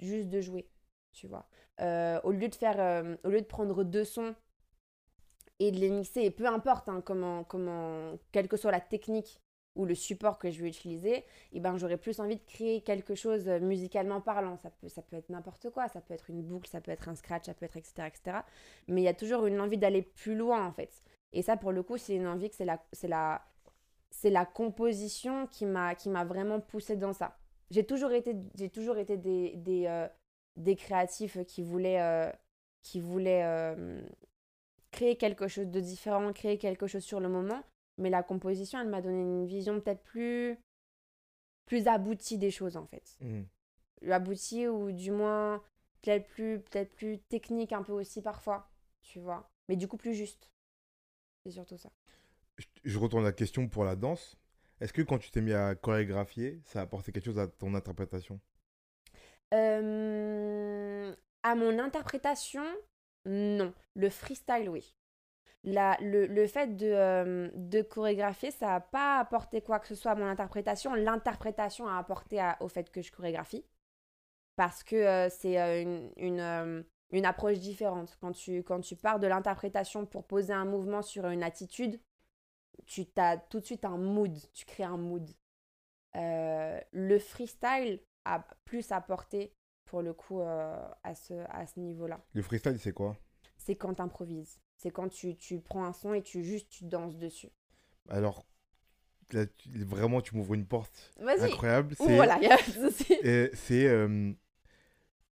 juste de jouer, tu vois. Au lieu de prendre 2 sons et de les mixer, et peu importe hein, comment, quelle que soit la technique ou le support que je vais utiliser, eh ben, j'aurais plus envie de créer quelque chose musicalement parlant. Ça peut être n'importe quoi, ça peut être une boucle, ça peut être un scratch, ça peut être etc. etc. Mais il y a toujours une envie d'aller plus loin, en fait. Et ça, pour le coup, c'est une envie que c'est la composition qui m'a vraiment poussée dans ça. J'ai toujours été des créatifs qui voulaient créer quelque chose de différent, créer quelque chose sur le moment. Mais la composition, elle m'a donné une vision peut-être plus aboutie des choses, en fait. Mmh. Aboutie ou du moins peut-être plus technique un peu aussi parfois, tu vois. Mais du coup, plus juste. C'est surtout ça. Je retourne la question pour la danse. Est-ce que quand tu t'es mis à chorégraphier, ça a apporté quelque chose à ton interprétation ? À mon interprétation, non. Le freestyle, oui. le fait de chorégraphier, ça n'a pas apporté quoi que ce soit à mon interprétation. L'interprétation a apporté au fait que je chorégraphie, parce que c'est une approche différente. Quand tu pars de l'interprétation pour poser un mouvement sur une attitude, tu as tout de suite un mood, tu crées un mood. Le freestyle a plus apporté, pour le coup, à ce niveau-là. Le freestyle, c'est quoi? C'est quand tu improvises. C'est quand tu prends un son et tu danses dessus. Alors, là, vraiment, tu m'ouvres une porte incroyable. C'est, voilà, il y a pas de souci. C'est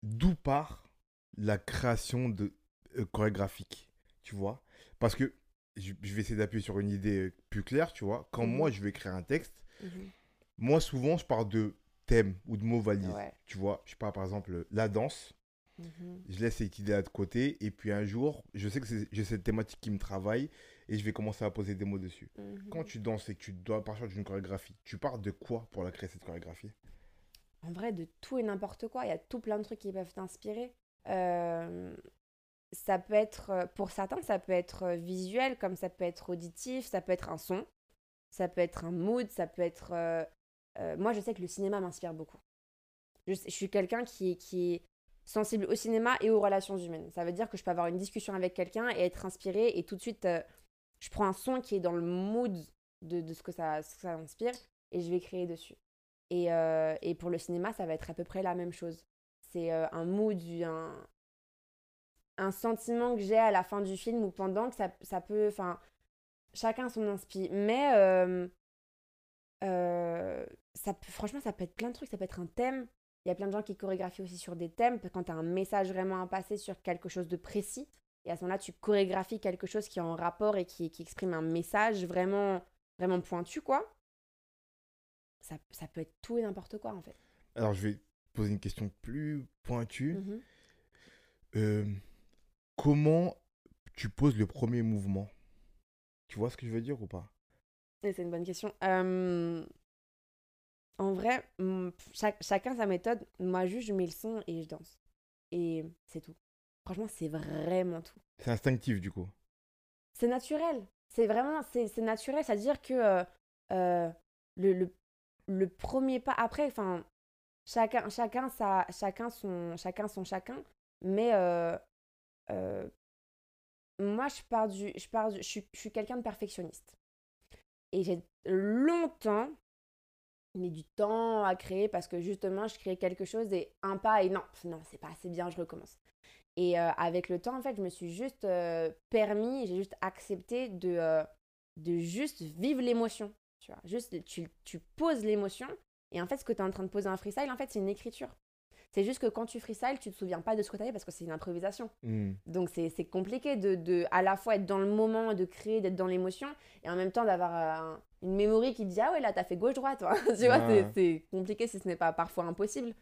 d'où part la création de chorégraphique, tu vois? Parce que je vais essayer d'appuyer sur une idée plus claire, tu vois. Quand moi, je vais créer un texte, moi, souvent, je pars de thèmes ou de mots valises, tu vois. Je pars, par exemple, la danse. Je laisse cette idée-là de côté et puis un jour, je sais que j'ai cette thématique qui me travaille et je vais commencer à poser des mots dessus. Quand tu danses et que tu dois partir d'une chorégraphie, tu pars de quoi pour la créer, cette chorégraphie? En vrai, de tout et n'importe quoi. Il y a tout plein de trucs qui peuvent t'inspirer. Ça peut être, pour certains, ça peut être visuel, comme ça peut être auditif, ça peut être un son, ça peut être un mood, ça peut être... moi, je sais que le cinéma m'inspire beaucoup. Je suis quelqu'un qui est sensible au cinéma et aux relations humaines. Ça veut dire que je peux avoir une discussion avec quelqu'un et être inspirée, et tout de suite, je prends un son qui est dans le mood de ce que ça inspire, et je vais créer dessus. Et pour le cinéma, ça va être à peu près la même chose. C'est un mood, un sentiment que j'ai à la fin du film ou pendant, que ça peut... Enfin, chacun son inspire. Mais franchement, ça peut être plein de trucs. Ça peut être un thème. Il y a plein de gens qui chorégraphient aussi sur des thèmes, quand tu as un message vraiment à passer sur quelque chose de précis, et à ce moment-là, tu chorégraphies quelque chose qui est en rapport et qui exprime un message vraiment, vraiment pointu, quoi. Ça peut être tout et n'importe quoi, en fait. Alors, je vais poser une question plus pointue. Comment tu poses le premier mouvement? Tu vois ce que je veux dire ou pas? C'est une bonne question. En vrai, chacun sa méthode. Moi, juste, je mets le son et je danse. Et c'est tout. Franchement, c'est vraiment tout. C'est instinctif, du coup. C'est naturel. C'est vraiment... C'est naturel, c'est-à-dire que le premier pas... Après, enfin, chacun son chacun. Mais moi, je suis quelqu'un de perfectionniste. Et j'ai longtemps... mis du temps à créer, parce que justement je crée quelque chose et un pas et non c'est pas assez bien, je recommence. Et avec le temps, en fait, je me suis juste permis, j'ai juste accepté de juste vivre l'émotion, tu vois. Juste tu poses l'émotion, et en fait ce que tu es en train de poser en freestyle, en fait c'est une écriture. C'est juste que quand tu freestyles, tu te souviens pas de ce que tu as fait, parce que c'est une improvisation. Donc c'est compliqué de à la fois être dans le moment, de créer, d'être dans l'émotion, et en même temps d'avoir une mémorie qui te dit « Ah ouais, là, t'as fait gauche-droite. » Tu vois, c'est compliqué, si ce n'est pas parfois impossible.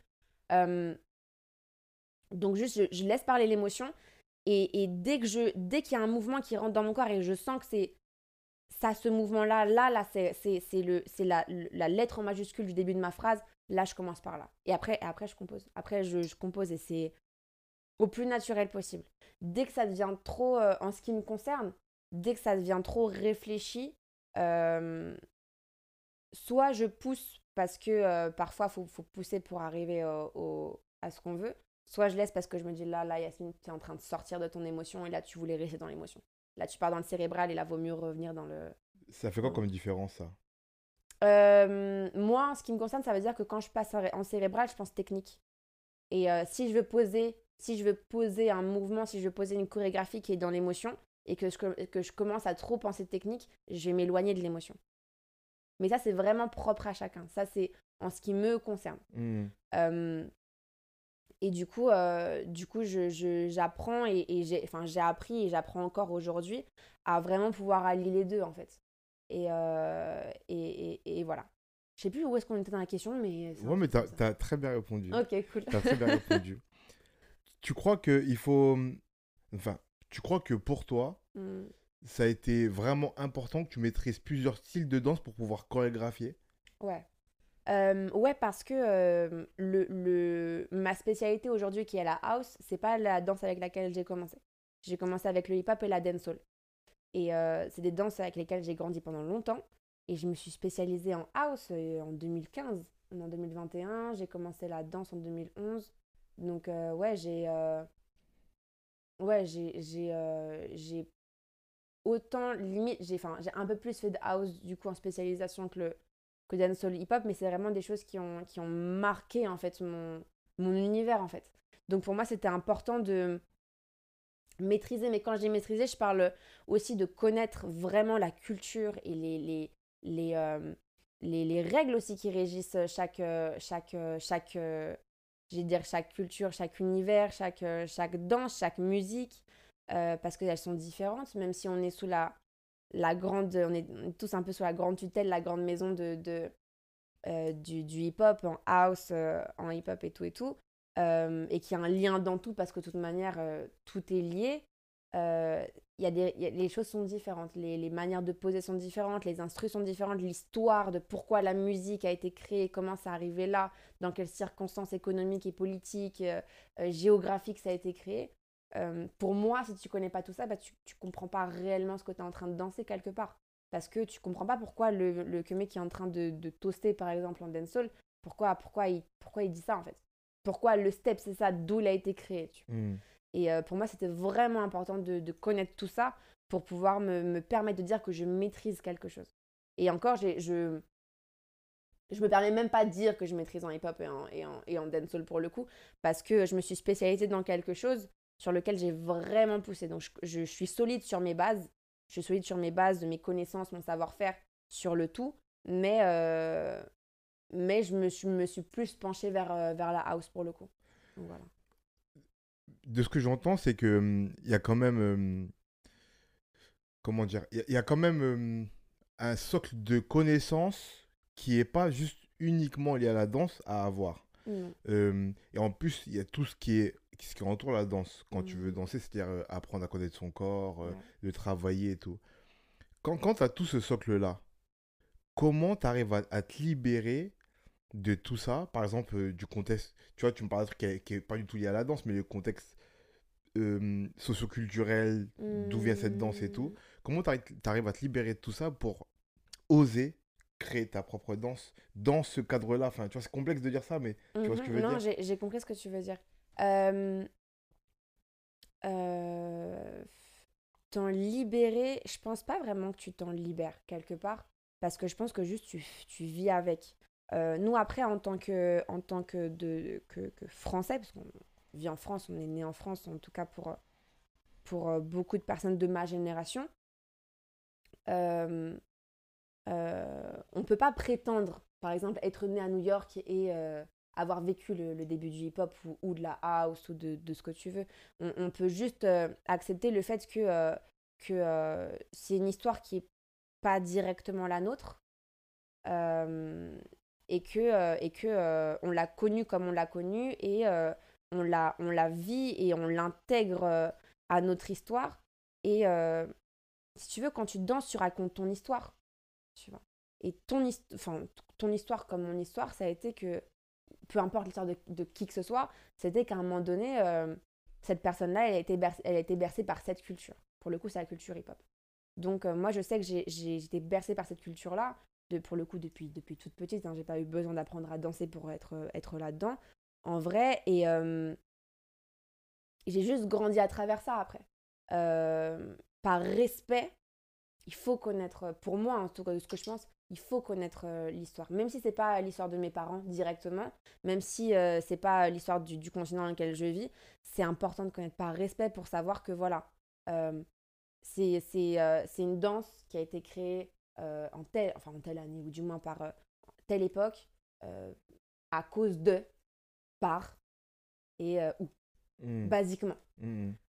Donc juste, je laisse parler l'émotion, et dès qu'il y a un mouvement qui rentre dans mon corps et je sens que c'est ça, ce mouvement-là, c'est la lettre en majuscule du début de ma phrase. Là, je commence par là. Et après je compose. Après, je compose, et c'est au plus naturel possible. Dès que ça devient trop, en ce qui me concerne, dès que ça devient trop réfléchi, soit je pousse, parce que parfois, faut pousser pour arriver à ce qu'on veut. Soit je laisse, parce que je me dis, là, Yasmine, tu es en train de sortir de ton émotion, et là, tu voulais rester dans l'émotion. Là, tu pars dans le cérébral, et là, vaut mieux revenir dans le... Ça fait quoi comme différence, ça? Moi, en ce qui me concerne, ça veut dire que quand je passe en cérébral, je pense technique. Et si je veux poser un mouvement, si je veux poser une chorégraphie qui est dans l'émotion, et que je commence à trop penser technique, je vais m'éloigner de l'émotion. Mais ça, c'est vraiment propre à chacun. Ça, c'est en ce qui me concerne. Et du coup j'apprends, et j'ai appris, et j'apprends encore aujourd'hui, à vraiment pouvoir allier les deux, en fait. Et voilà. Je sais plus où est-ce qu'on était dans la question, mais... Ouais, mais t'as très bien répondu. Ok, cool. T'as très bien répondu. Tu crois que il faut... Enfin, tu crois que pour toi, ça a été vraiment important que tu maîtrises plusieurs styles de danse pour pouvoir chorégraphier? Ouais. Ouais, parce que ma spécialité aujourd'hui, qui est la house, c'est pas la danse avec laquelle j'ai commencé. J'ai commencé avec le hip-hop et la dancehall. Et c'est des danses avec lesquelles j'ai grandi pendant longtemps. Et je me suis spécialisée en house en 2015. On est en 2021, j'ai commencé la danse en 2011. Donc j'ai autant limite, j'ai un peu plus fait de house du coup en spécialisation que dancehall hip-hop, mais c'est vraiment des choses qui ont marqué en fait mon univers en fait. Donc pour moi c'était important de maîtriser, mais quand je dis maîtriser, je parle aussi de connaître vraiment la culture et les règles aussi qui régissent chaque culture, chaque univers, chaque danse, chaque musique, parce qu'elles sont différentes, même si on est sous on est tous un peu sous la grande tutelle, la grande maison du hip-hop, en house, en hip-hop et tout, et qu'il y a un lien dans tout, parce que de toute manière, tout est lié. Les choses sont différentes, les manières de poser sont différentes, les instrus sont différentes, l'histoire de pourquoi la musique a été créée, comment ça arrivait là, dans quelles circonstances économiques et politiques, géographiques ça a été créé. Pour moi, si tu connais pas tout ça, bah, tu comprends pas réellement ce que tu es en train de danser quelque part, parce que tu comprends pas pourquoi le kumé qui est en train de toaster par exemple en dancehall, pourquoi il dit ça en fait, pourquoi le step c'est ça, d'où il a été créé. Et pour moi, c'était vraiment important de connaître tout ça pour pouvoir me permettre de dire que je maîtrise quelque chose. Et encore, je me permets même pas de dire que je maîtrise en hip-hop et en dancehall pour le coup, parce que je me suis spécialisée dans quelque chose sur lequel j'ai vraiment poussé. Donc, je suis solide sur mes bases. Je suis solide sur mes bases de mes connaissances, mon savoir-faire, sur le tout. Mais je me suis plus penchée vers la house pour le coup. Donc, voilà. De ce que j'entends, c'est que il y a quand même il y a quand même un socle de connaissances qui est pas juste uniquement lié à la danse à avoir. Et en plus, il y a tout ce qui entoure la danse quand tu veux danser, c'est-à-dire apprendre à connaître son corps, le travailler et tout. Quand tu as tout ce socle là, comment tu arrives à te libérer de tout ça, par exemple du contexte, tu vois, tu me parles d'un truc qui n'est pas du tout lié à la danse, mais le contexte socio-culturel, d'où vient cette danse et tout. Comment t'arrives à te libérer de tout ça pour oser créer ta propre danse dans ce cadre-là? Enfin, tu vois, c'est complexe de dire ça, mais tu vois ce que je veux dire. Non, j'ai compris ce que tu veux dire. T'en libérer, je pense pas vraiment que tu t'en libères quelque part, parce que je pense que juste tu vis avec. Nous après en tant que Français, parce qu'on vit en France, on est né en France, en tout cas pour beaucoup de personnes de ma génération, on peut pas prétendre par exemple être né à New York et avoir vécu le début du hip-hop ou de la house ou de ce que tu veux. On peut juste accepter le fait que c'est une histoire qui est pas directement la nôtre, et que on l'a connu comme on l'a connu, et on la vit et on l'intègre à notre histoire. Et si tu veux, quand tu danses, tu racontes ton histoire, tu vois. Et ton histoire comme mon histoire, ça a été que, peu importe l'histoire de qui que ce soit, c'était qu'à un moment donné, cette personne-là, elle a été bercée par cette culture. Pour le coup, c'est la culture hip-hop. Donc moi, je sais que j'étais bercée par cette culture-là. Pour le coup, depuis toute petite, hein, j'ai pas eu besoin d'apprendre à danser pour être là-dedans, en vrai. Et j'ai juste grandi à travers ça après. Par respect, il faut connaître, pour moi, en tout cas de ce que je pense, il faut connaître l'histoire. Même si c'est pas l'histoire de mes parents directement, même si c'est pas l'histoire du continent dans lequel je vis, c'est important de connaître par respect pour savoir que voilà, c'est une danse qui a été créée en telle année, ou du moins par telle époque, à cause de, par et où, basiquement.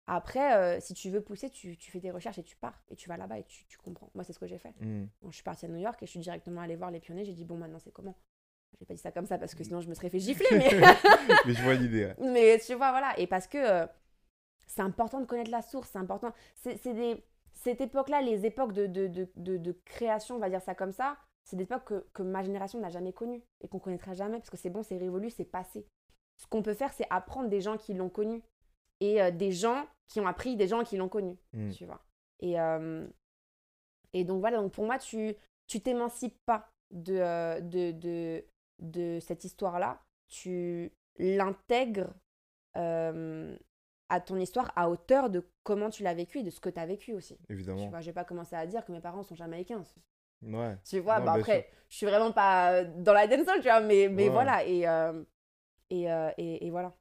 Après, si tu veux pousser, tu fais tes recherches et tu pars, et tu vas là-bas et tu comprends. Moi, c'est ce que j'ai fait. Bon, je suis partie à New York et je suis directement allée voir les pionniers, j'ai dit, bon, maintenant, c'est comment? J'ai pas dit ça comme ça, parce que sinon, je me serais fait gifler, mais... mais je vois l'idée. Ouais. Mais tu vois, voilà. Et parce que c'est important de connaître la source, c'est important. Cette époque-là, les époques de création, on va dire ça comme ça, c'est des époques que ma génération n'a jamais connues et qu'on ne connaîtra jamais, parce que c'est bon, c'est révolu, c'est passé. Ce qu'on peut faire, c'est apprendre des gens qui l'ont connu et des gens qui ont appris des gens qui l'ont connu, tu vois. Et Et donc voilà, donc pour moi, tu t'émancipes pas de cette histoire-là, tu l'intègres à ton histoire à hauteur de comment tu l'as vécu et de ce que tu as vécu aussi. Évidemment. Tu vois, je vais pas commencer à dire que mes parents sont jamaïcains. Ouais. Tu vois, non, bah après, je suis vraiment pas dans la dancehall, tu vois, mais ouais. Voilà. Et voilà.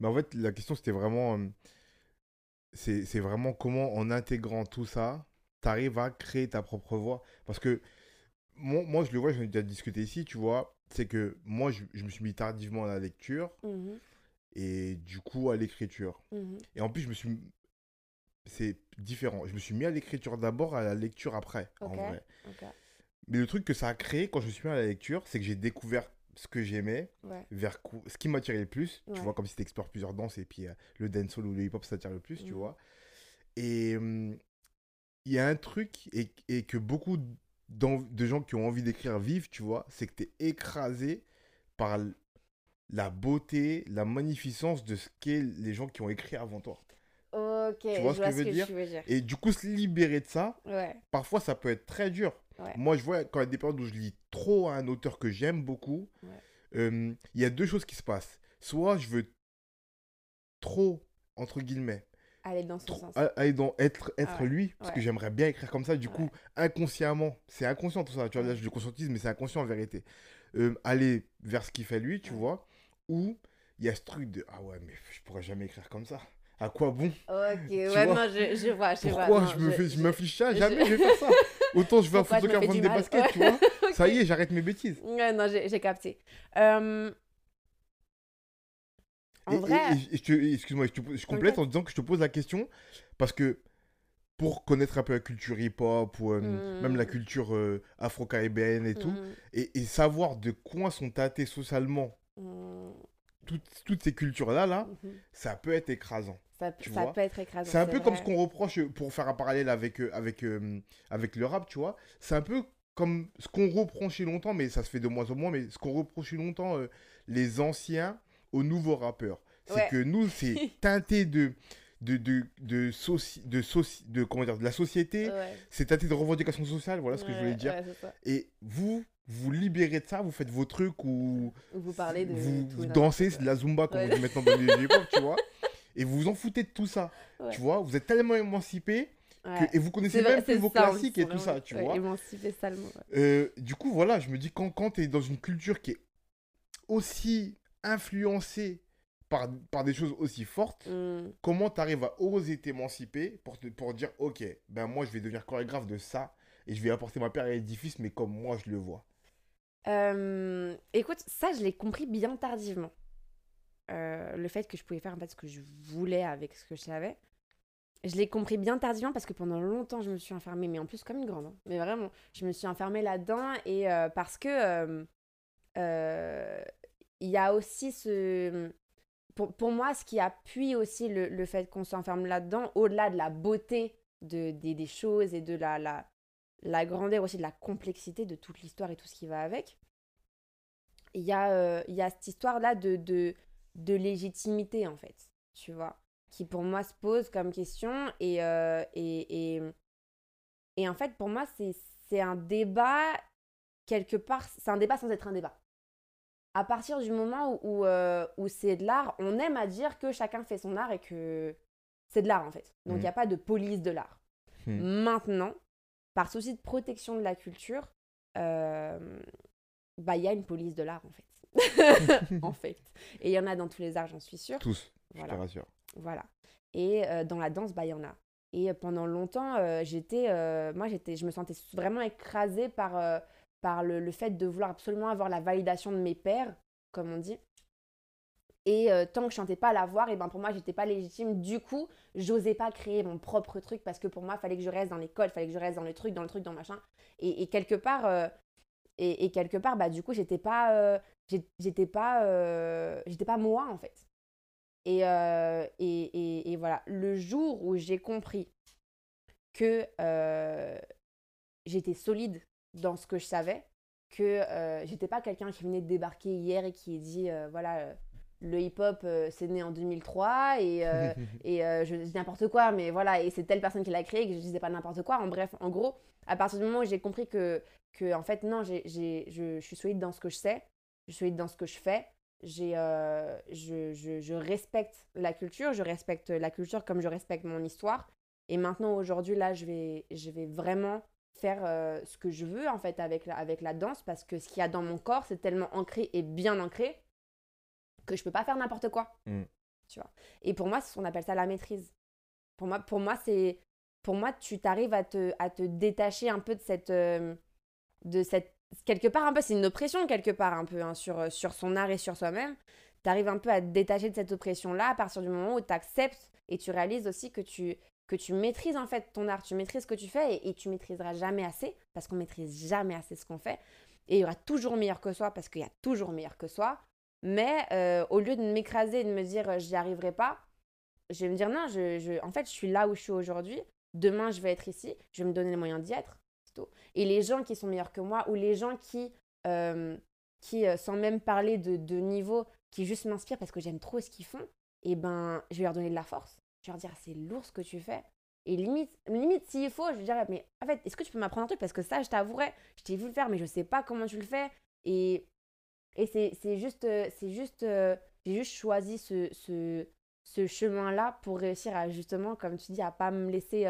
Mais en fait, la question, c'était vraiment... C'est vraiment comment, en intégrant tout ça, tu arrives à créer ta propre voix. Parce que moi, je le vois, j'en ai déjà discuté ici, tu vois, c'est que moi, je me suis mis tardivement à la lecture et du coup à l'écriture. Et en plus, c'est différent. Je me suis mis à l'écriture d'abord, à la lecture après, en vrai. Mais le truc que ça a créé quand je me suis mis à la lecture, c'est que j'ai découvert ce que j'aimais, ce qui m'attirait le plus, tu vois, comme si tu explores plusieurs danses et puis le dancehall ou le hip-hop, ça t'attire le plus, tu vois. Et il y a un truc et que beaucoup de gens qui ont envie d'écrire vivent, tu vois, c'est que tu es écrasé par la beauté, la magnificence de ce qu'est les gens qui ont écrit avant toi. Ok, tu vois je vois ce que tu veux dire. Et du coup, se libérer de ça, parfois ça peut être très dur. Ouais. Moi, je vois quand il y a des périodes où je lis trop à un auteur que j'aime beaucoup, il y a deux choses qui se passent. Soit je veux trop, entre guillemets, aller dans son sens. Aller dans être lui, parce que j'aimerais bien écrire comme ça. Du coup, inconsciemment, c'est inconscient tout ça. Tu vois, là, je le conscientise, mais c'est inconscient en vérité. Aller vers ce qu'il fait lui, tu vois, ou il y a ce truc de ah ouais, mais je pourrais jamais écrire comme ça. À quoi bon? Ok, tu ouais, vois, non, je vois. Pourquoi je m'affiche ça? Jamais je vais faire ça. Autant je vais à Footlocker prendre des baskets, tu vois. Okay. Ça y est, j'arrête mes bêtises. Ouais, non, j'ai capté. En vrai... Excuse-moi, je complète en disant que je te pose la question parce que pour connaître un peu la culture hip-hop ou même la culture afro-caribéenne et tout, et savoir de quoi sont tâtées socialement toutes ces cultures-là, ça peut être écrasant. Ça peut être écrasant. C'est un peu vrai. Comme ce qu'on reproche, pour faire un parallèle avec le rap, tu vois. C'est un peu comme ce qu'on reprochait longtemps, mais ça se fait de moins en moins, mais ce qu'on reprochait longtemps les anciens aux nouveaux rappeurs. C'est que nous, c'est teinté de la société, c'est teinté de revendications sociales, voilà ce que je voulais dire. Ouais, et vous libérez de ça, vous faites vos trucs ou vous parlez de vous dansez, c'est de la zumba comme on dit maintenant dans les hip-hop, tu vois. Et vous vous en foutez de tout ça, tu vois. Vous êtes tellement émancipé que, et vous connaissez même plus vos classiques et tout ça, tu vois. Émancipé salement. Du coup, voilà, je me dis quand t'es dans une culture qui est aussi influencée par des choses aussi fortes, comment t'arrives à oser t'émanciper pour dire ok, ben moi je vais devenir chorégraphe de ça et je vais apporter ma pierre à l'édifice, mais comme moi je le vois. Écoute, ça je l'ai compris bien tardivement. Le fait que je pouvais faire en fait ce que je voulais avec ce que je savais, je l'ai compris bien tardivement parce que pendant longtemps je me suis enfermée, mais en plus comme une grande, hein. Mais vraiment, je me suis enfermée là-dedans et parce que y a aussi ce... Pour moi, ce qui appuie aussi le fait qu'on s'enferme là-dedans, au-delà de la beauté des choses et de la grandeur aussi, de la complexité de toute l'histoire et tout ce qui va avec, il y a cette histoire-là de légitimité en fait, tu vois, qui pour moi se pose comme question et en fait pour moi c'est un débat quelque part, c'est un débat sans être un débat. À partir du moment où c'est de l'art, on aime à dire que chacun fait son art et que c'est de l'art en fait, donc il n'y a pas de police de l'art. Maintenant, par souci de protection de la culture, bah il y a une police de l'art en fait. En fait, et il y en a dans tous les arts, j'en suis sûre. Tous, voilà. Je te rassure. Voilà. Et dans la danse, bah il y en a. Et pendant longtemps, je me sentais vraiment écrasée par le fait de vouloir absolument avoir la validation de mes pairs, comme on dit. Et tant que je ne sentais pas l'avoir, et ben pour moi, j'étais pas légitime. Du coup, j'osais pas créer mon propre truc parce que pour moi, il fallait que je reste dans les codes, il fallait que je reste dans le truc, dans machin. Et quelque part, bah du coup, j'étais pas j'étais pas moi en fait et voilà, le jour où j'ai compris que j'étais solide dans ce que je savais, que j'étais pas quelqu'un qui venait de débarquer hier et qui dit voilà, le hip-hop c'est né en 2003 et je dis n'importe quoi, mais voilà, et c'est telle personne qui l'a créé, que je disais pas n'importe quoi, en bref, en gros À partir du moment où j'ai compris que en fait, non, je suis solide dans ce que je sais, je suis solide dans ce que je fais, je respecte la culture, comme je respecte mon histoire. Et maintenant, aujourd'hui, là, je vais vraiment faire ce que je veux, en fait, avec la danse, parce que ce qu'il y a dans mon corps, c'est tellement ancré et bien ancré que je peux pas faire n'importe quoi. Mmh. Tu vois. Et pour moi, on appelle ça la maîtrise. Pour moi, tu t'arrives à te détacher un peu de cette quelque part un peu, c'est une oppression quelque part un peu, hein, sur son art et sur soi-même. Tu arrives un peu à te détacher de cette oppression-là à partir du moment où tu acceptes et tu réalises aussi que tu maîtrises en fait ton art, tu maîtrises ce que tu fais et tu maîtriseras jamais assez, parce qu'on maîtrise jamais assez ce qu'on fait, et il y aura toujours meilleur que soi, parce qu'il y a toujours meilleur que soi. Mais au lieu de m'écraser et de me dire j'y arriverai pas, je vais me dire non, en fait je suis là où je suis aujourd'hui, demain je vais être ici, je vais me donner les moyens d'y être. Et les gens qui sont meilleurs que moi, ou les gens qui sans même parler de niveau, qui juste m'inspirent parce que j'aime trop ce qu'ils font, et ben je vais leur donner de la force, je vais leur dire c'est lourd ce que tu fais, et limite s'il faut je vais dire mais en fait est-ce que tu peux m'apprendre un truc, parce que ça je t'avouerai, je t'ai vu le faire mais je sais pas comment tu le fais, et j'ai juste choisi ce chemin là pour réussir à, justement comme tu dis, à pas me laisser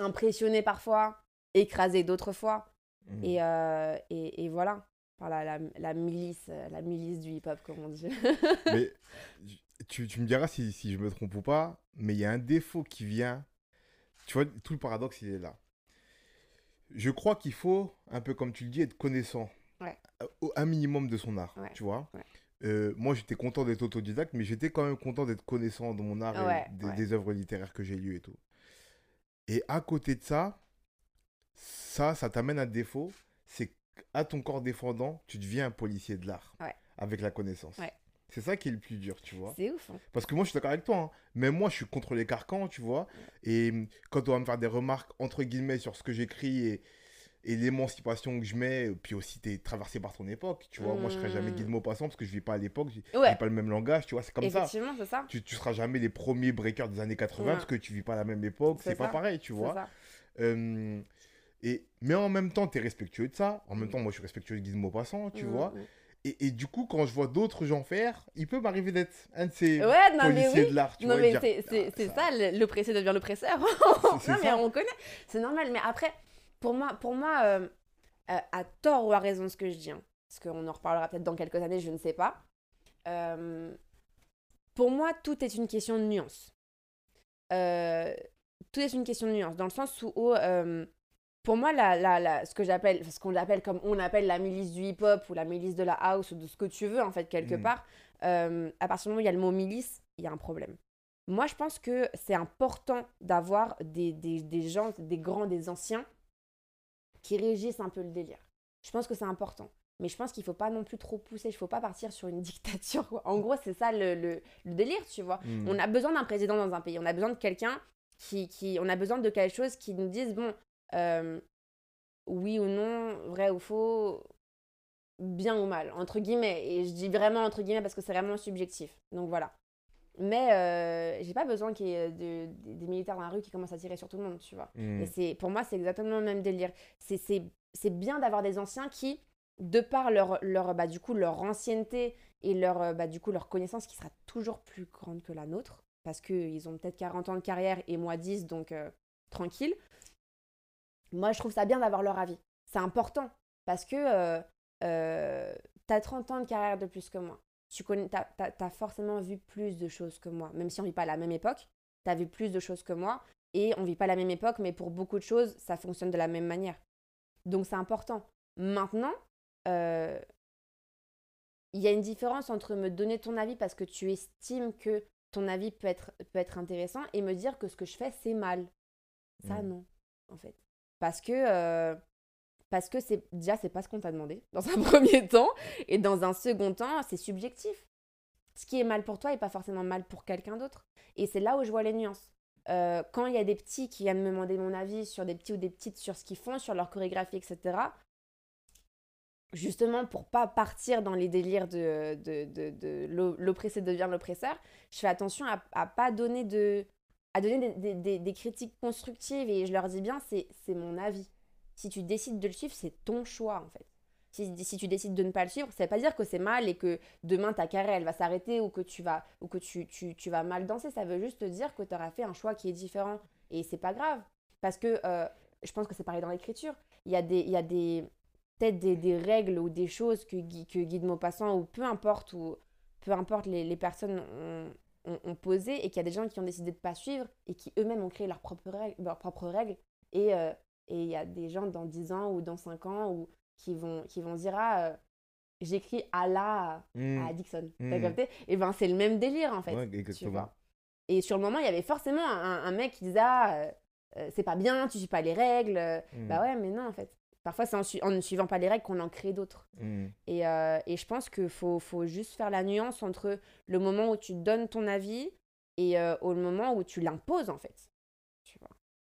impressionné parfois, écrasé d'autres fois, et voilà, par la milice du hip-hop, comme on dit. Mais tu me diras si je me trompe ou pas, mais il y a un défaut qui vient, tu vois, tout le paradoxe il est là. Je crois qu'il faut, un peu comme tu le dis, être connaissant, ouais, un minimum de son art, ouais, tu vois. Ouais. Moi, j'étais content d'être autodidacte, mais j'étais quand même content d'être connaissant de mon art, ouais, et des œuvres littéraires que j'ai lues et tout. Et à côté de ça t'amène un défaut, c'est qu'à ton corps défendant, tu deviens un policier de l'art, ouais, avec la connaissance. Ouais. C'est ça qui est le plus dur, tu vois. C'est ouf. Hein. Parce que moi, je suis d'accord avec toi. Hein. Même moi, je suis contre les carcans, tu vois. Et quand on va me faire des remarques, entre guillemets, sur ce que j'écris et l'émancipation que je mets, puis aussi, t'es traversé par ton époque, tu vois. Moi, je serai jamais Guy de Maupassant parce que je vis pas à l'époque, j'ai pas le même langage, tu vois, c'est comme ça. Effectivement, c'est ça. Tu seras jamais les premiers breakers des années 80, ouais, parce que tu vis pas à la même époque, c'est pas pareil, tu vois. Mais en même temps, t'es respectueux de ça. En même temps, moi, je suis respectueux de Guy de Maupassant, tu vois. Ouais. Et du coup, quand je vois d'autres gens faire, il peut m'arriver d'être un de ces policiers de l'art. Tu vois, mais c'est ça, l'oppressé devient l'oppresseur. Non, mais on connaît, c'est normal. Mais après... Pour moi à tort ou à raison ce que je dis, hein, parce qu'on en reparlera peut-être dans quelques années, je ne sais pas. Pour moi, tout est une question de nuance. Tout est une question de nuance, dans le sens où pour moi, ce qu'on appelle la milice du hip-hop ou la milice de la house ou de ce que tu veux, en fait, quelque part, à partir du moment où il y a le mot milice, il y a un problème. Moi, je pense que c'est important d'avoir des gens, des grands, des anciens, qui régissent un peu le délire. Je pense que c'est important. Mais je pense qu'il ne faut pas non plus trop pousser. Il ne faut pas partir sur une dictature, quoi. En gros, c'est ça le délire, tu vois. Mmh. On a besoin d'un président dans un pays. On a besoin de quelqu'un on a besoin de quelque chose qui nous dise, bon, oui ou non, vrai ou faux, bien ou mal, entre guillemets. Et je dis vraiment entre guillemets parce que c'est vraiment subjectif. Donc voilà. Mais je n'ai pas besoin qu'il y ait des militaires dans la rue qui commencent à tirer sur tout le monde, tu vois. Mmh. Et pour moi, c'est exactement le même délire. C'est bien d'avoir des anciens qui, de par leur ancienneté et leur connaissance qui sera toujours plus grande que la nôtre, parce qu'ils ont peut-être 40 ans de carrière et moi 10, donc tranquille. Moi, je trouve ça bien d'avoir leur avis. C'est important parce que tu as 30 ans de carrière de plus que moi. T'as forcément vu plus de choses que moi, même si on vit pas à la même époque, t'as vu plus de choses que moi, et on vit pas à la même époque, mais pour beaucoup de choses, ça fonctionne de la même manière. Donc c'est important. Maintenant, il y a une différence entre me donner ton avis parce que tu estimes que ton avis peut être intéressant et me dire que ce que je fais, c'est mal. Ça, non, en fait. Parce que c'est pas ce qu'on t'a demandé dans un premier temps, et dans un second temps, c'est subjectif. Ce qui est mal pour toi n'est pas forcément mal pour quelqu'un d'autre. Et c'est là où je vois les nuances. Quand il y a des petits qui viennent me demander mon avis sur des petits ou des petites, sur ce qu'ils font, sur leur chorégraphie, etc., justement pour pas partir dans les délires de l'oppressé devient l'oppresseur, je fais attention à pas donner à donner des critiques constructives, et je leur dis bien, c'est mon avis. Si tu décides de le suivre, c'est ton choix, en fait. Si tu décides de ne pas le suivre, ça ne veut pas dire que c'est mal et que demain, ta carrière, elle va s'arrêter, ou que tu vas mal danser. Ça veut juste dire que tu auras fait un choix qui est différent. Et c'est pas grave. Parce que je pense que c'est pareil dans l'écriture. Il y a peut-être des règles ou des choses que Guy de Maupassant, ou peu importe les personnes ont posées, et qu'il y a des gens qui ont décidé de ne pas suivre et qui eux-mêmes ont créé leurs propres règles. Et il y a des gens dans 10 ans ou dans 5 ans qui vont dire « Ah, j'écris Allah à Dixon. » T'as capté ? Et bien, c'est le même délire, en fait. Ouais, tu vois. Et sur le moment, il y avait forcément un mec qui disait « Ah, c'est pas bien, tu suis pas les règles. » Bah ouais, mais non, en fait. Parfois, c'est en ne suivant pas les règles qu'on en crée d'autres. Et je pense qu'il faut juste faire la nuance entre le moment où tu donnes ton avis et au moment où tu l'imposes, en fait. Tu vois.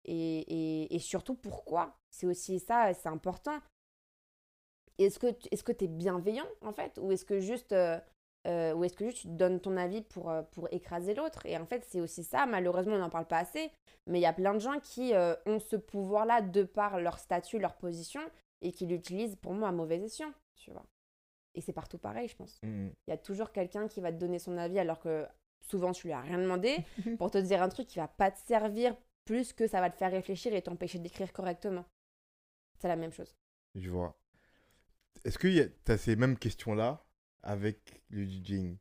Et surtout, pourquoi ? C'est aussi ça, c'est important. Est-ce que tu es bienveillant, en fait ? Ou est-ce que juste tu donnes ton avis pour écraser l'autre ? Et en fait, c'est aussi ça. Malheureusement, on n'en parle pas assez. Mais il y a plein de gens qui ont ce pouvoir-là de par leur statut, leur position, et qui l'utilisent, pour moi, à mauvais escient, tu vois. Et c'est partout pareil, je pense. Il y a toujours quelqu'un qui va te donner son avis, alors que souvent, tu lui as rien demandé, pour te dire un truc qui va pas te servir, plus que ça va te faire réfléchir et t'empêcher d'écrire correctement. C'est la même chose. Je vois. Est-ce que tu as ces mêmes questions-là avec le DJing ?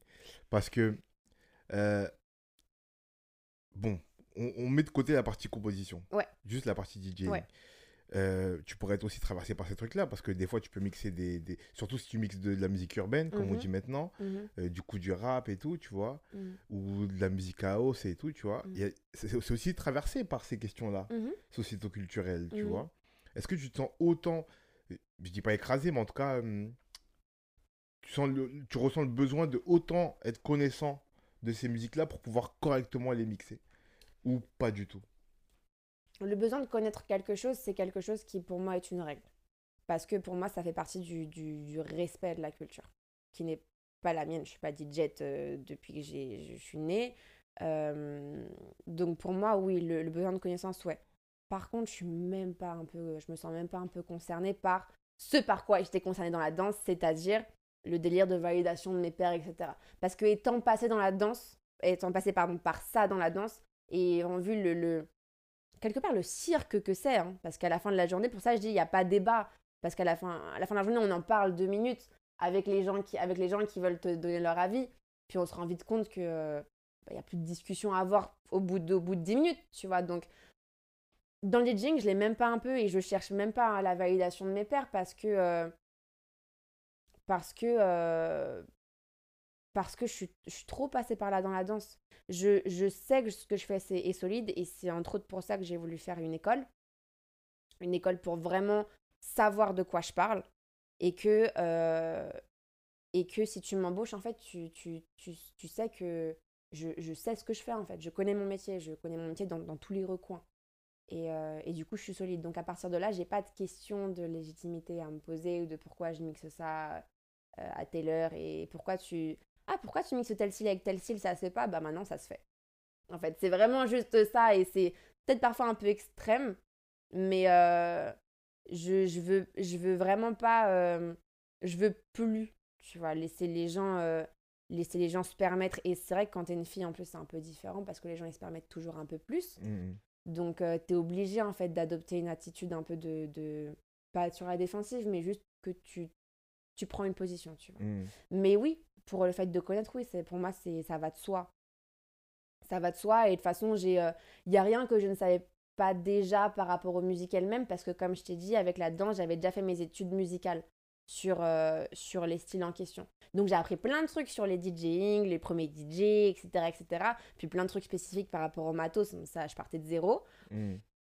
Parce que, on met de côté la partie composition. Ouais. Juste la partie DJing. Ouais. Tu pourrais être aussi traversé par ces trucs-là, parce que des fois, tu peux mixer des... Surtout si tu mixes de la musique urbaine, comme on dit maintenant, du rap et tout, tu vois, ou de la musique à house et tout, tu vois. C'est aussi traversé par ces questions-là, sociéto-culturelles, tu vois. Est-ce que tu te sens autant... Je dis pas écrasé, mais en tout cas, tu ressens le besoin de autant être connaissant de ces musiques-là pour pouvoir correctement les mixer, ou pas du tout ? Le besoin de connaître quelque chose, c'est quelque chose qui, pour moi, est une règle. Parce que, pour moi, ça fait partie du respect de la culture, qui n'est pas la mienne. Je ne suis pas DJ depuis que je suis née. Donc, pour moi, oui, le besoin de connaissance, ouais. Par contre, je me sens même pas un peu concernée par ce par quoi j'étais concernée dans la danse, c'est-à-dire le délire de validation de mes pairs, etc. Parce que étant passée par ça dans la danse, et ayant vu quelque part le cirque que c'est, hein, parce qu'à la fin de la journée, pour ça je dis il n'y a pas débat, parce qu'à la fin de la journée on en parle 2 minutes avec les gens qui veulent te donner leur avis, puis on se rend vite compte que y a plus de discussion à avoir au bout de 10 minutes, tu vois. Donc dans le DJing, je l'ai même pas un peu, et je cherche même pas la validation de mes pairs, parce que je suis trop passée par là dans la danse. Je sais que ce que je fais est solide, et c'est entre autres pour ça que j'ai voulu faire une école pour vraiment savoir de quoi je parle, et que si tu m'embauches, en fait, tu sais que je sais ce que je fais, en fait. Je connais mon métier dans tous les recoins. Et du coup, je suis solide. Donc, à partir de là, j'ai pas de question de légitimité à me poser, ou de pourquoi je mixe ça à telle heure, et pourquoi tu mixes tel style avec tel style, ça se fait pas, bah maintenant ça se fait. En fait, c'est vraiment juste ça, et c'est peut-être parfois un peu extrême, mais je veux vraiment pas, je veux plus, tu vois, laisser les gens se permettre. Et c'est vrai que quand t'es une fille, en plus, c'est un peu différent, parce que les gens ils se permettent toujours un peu plus. Donc, t'es obligé, en fait, d'adopter une attitude un peu de... Pas sur la défensive, mais juste que tu prends une position, tu vois. Mais oui, pour le fait de connaître, oui, pour moi, ça va de soi. Ça va de soi, et de toute façon, y a rien que je ne savais pas déjà par rapport aux musiques elles-mêmes, parce que, comme je t'ai dit, avec la danse, j'avais déjà fait mes études musicales sur les styles en question. Donc, j'ai appris plein de trucs sur les DJing, les premiers DJ, etc. Puis plein de trucs spécifiques par rapport au matos. Ça, je partais de zéro.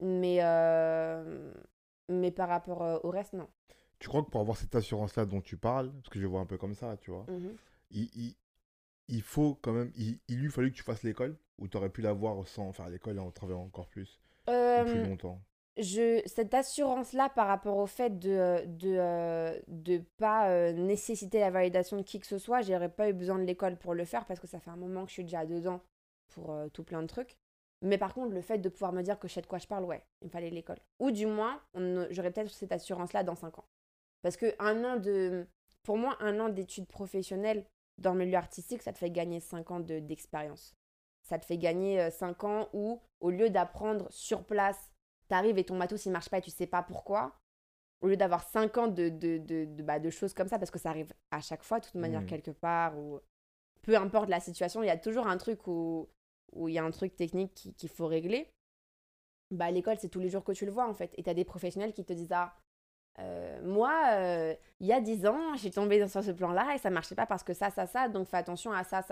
Mais par rapport au reste, non. Tu crois que pour avoir cette assurance-là dont tu parles, parce que je vois un peu comme ça, tu vois, il faut quand même... Il lui fallu que tu fasses l'école, ou tu aurais pu l'avoir sans faire l'école et en travaillant encore plus, plus longtemps? Cette assurance-là par rapport au fait de pas nécessiter la validation de qui que ce soit, j'aurais pas eu besoin de l'école pour le faire, parce que ça fait un moment que je suis déjà dedans pour tout plein de trucs. Mais par contre, le fait de pouvoir me dire que je sais de quoi je parle, ouais, il me fallait l'école. Ou du moins, j'aurais peut-être cette assurance-là dans 5 ans. Parce que pour moi, 1 an d'études professionnelles dans le milieu artistique, ça te fait gagner 5 ans d'expérience. Ça te fait gagner 5 ans où, au lieu d'apprendre sur place, t'arrives et ton matos, il marche pas et tu sais pas pourquoi. Au lieu d'avoir 5 ans de choses comme ça, parce que ça arrive à chaque fois, de toute manière, quelque part, ou peu importe la situation, il y a toujours un truc où il y a un truc technique qu'il faut régler. Bah, à l'école, c'est tous les jours que tu le vois, en fait. Et t'as des professionnels qui te disent « Ah, moi, il y a 10 ans, je suis tombée sur ce plan-là et ça marchait pas parce que ça, donc fais attention à ça.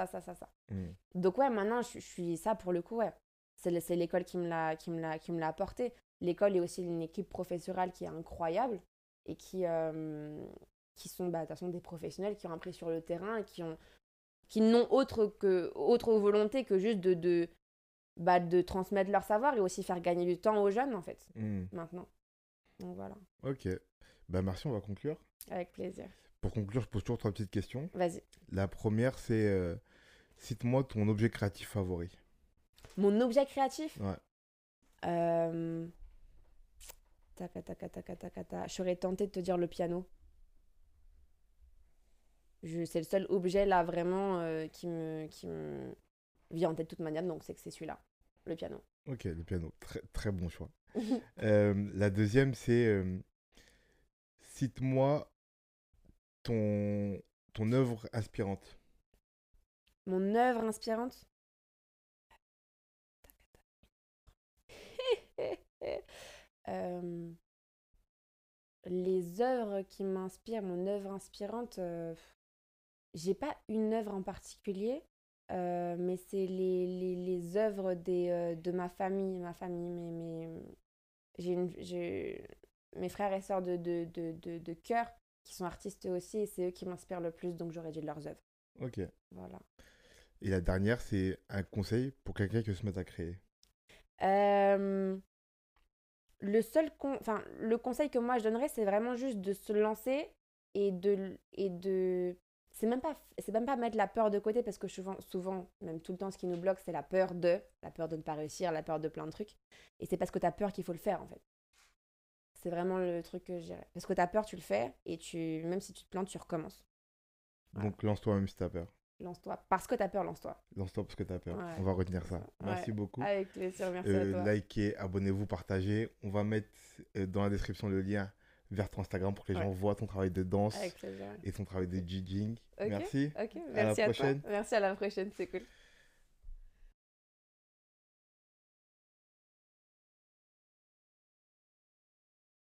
Mm. » Donc ouais, maintenant, je suis ça pour le coup, ouais. C'est l'école qui me l'a apporté. L'école est aussi une équipe professorale qui est incroyable et qui sont de toute façon des professionnels qui ont appris sur le terrain et qui n'ont autre volonté que juste de transmettre leur savoir et aussi faire gagner du temps aux jeunes, en fait, maintenant. Donc voilà. Ok. Bah merci, on va conclure. Avec plaisir. Pour conclure, je pose toujours 3 petites questions. Vas-y. La première, c'est cite-moi ton objet créatif favori. Mon objet créatif ? Ouais. Je serais tentée de te dire le piano. C'est le seul objet là vraiment qui me vient en tête de toute manière, donc c'est que c'est celui-là, le piano. Ok, le piano, très, très bon choix. La deuxième, c'est cite-moi ton œuvre inspirante. Mon œuvre inspirante ? Les œuvres qui m'inspirent, mon œuvre inspirante, j'ai pas une œuvre en particulier, mais c'est les œuvres de ma famille, mes frères et sœurs de cœur qui sont artistes aussi, et c'est eux qui m'inspirent le plus, donc j'aurais dit leurs œuvres. Ok. Voilà. Et la dernière, c'est un conseil pour quelqu'un qui se met à créer. Le conseil que moi je donnerais, c'est vraiment juste de se lancer et de c'est même pas mettre la peur de côté, parce que souvent même tout le temps, ce qui nous bloque, c'est la peur de ne pas réussir, la peur de plein de trucs, et c'est parce que t'as peur qu'il faut le faire, en fait. C'est vraiment le truc que je dirais, parce que t'as peur, tu le fais, et même si tu te plantes, tu recommences. Voilà. Donc lance-toi même si t'as peur. Lance-toi parce que t'as peur, lance-toi. Lance-toi parce que t'as peur. Ouais. On va retenir ça. Merci beaucoup. Avec plaisir, merci à toi. Likez, abonnez-vous, partagez. On va mettre dans la description le lien vers ton Instagram pour que les gens voient ton travail de danse et ton travail de jigging. Okay. Merci. Okay. Merci à la prochaine. Toi. Merci, à la prochaine, c'est cool.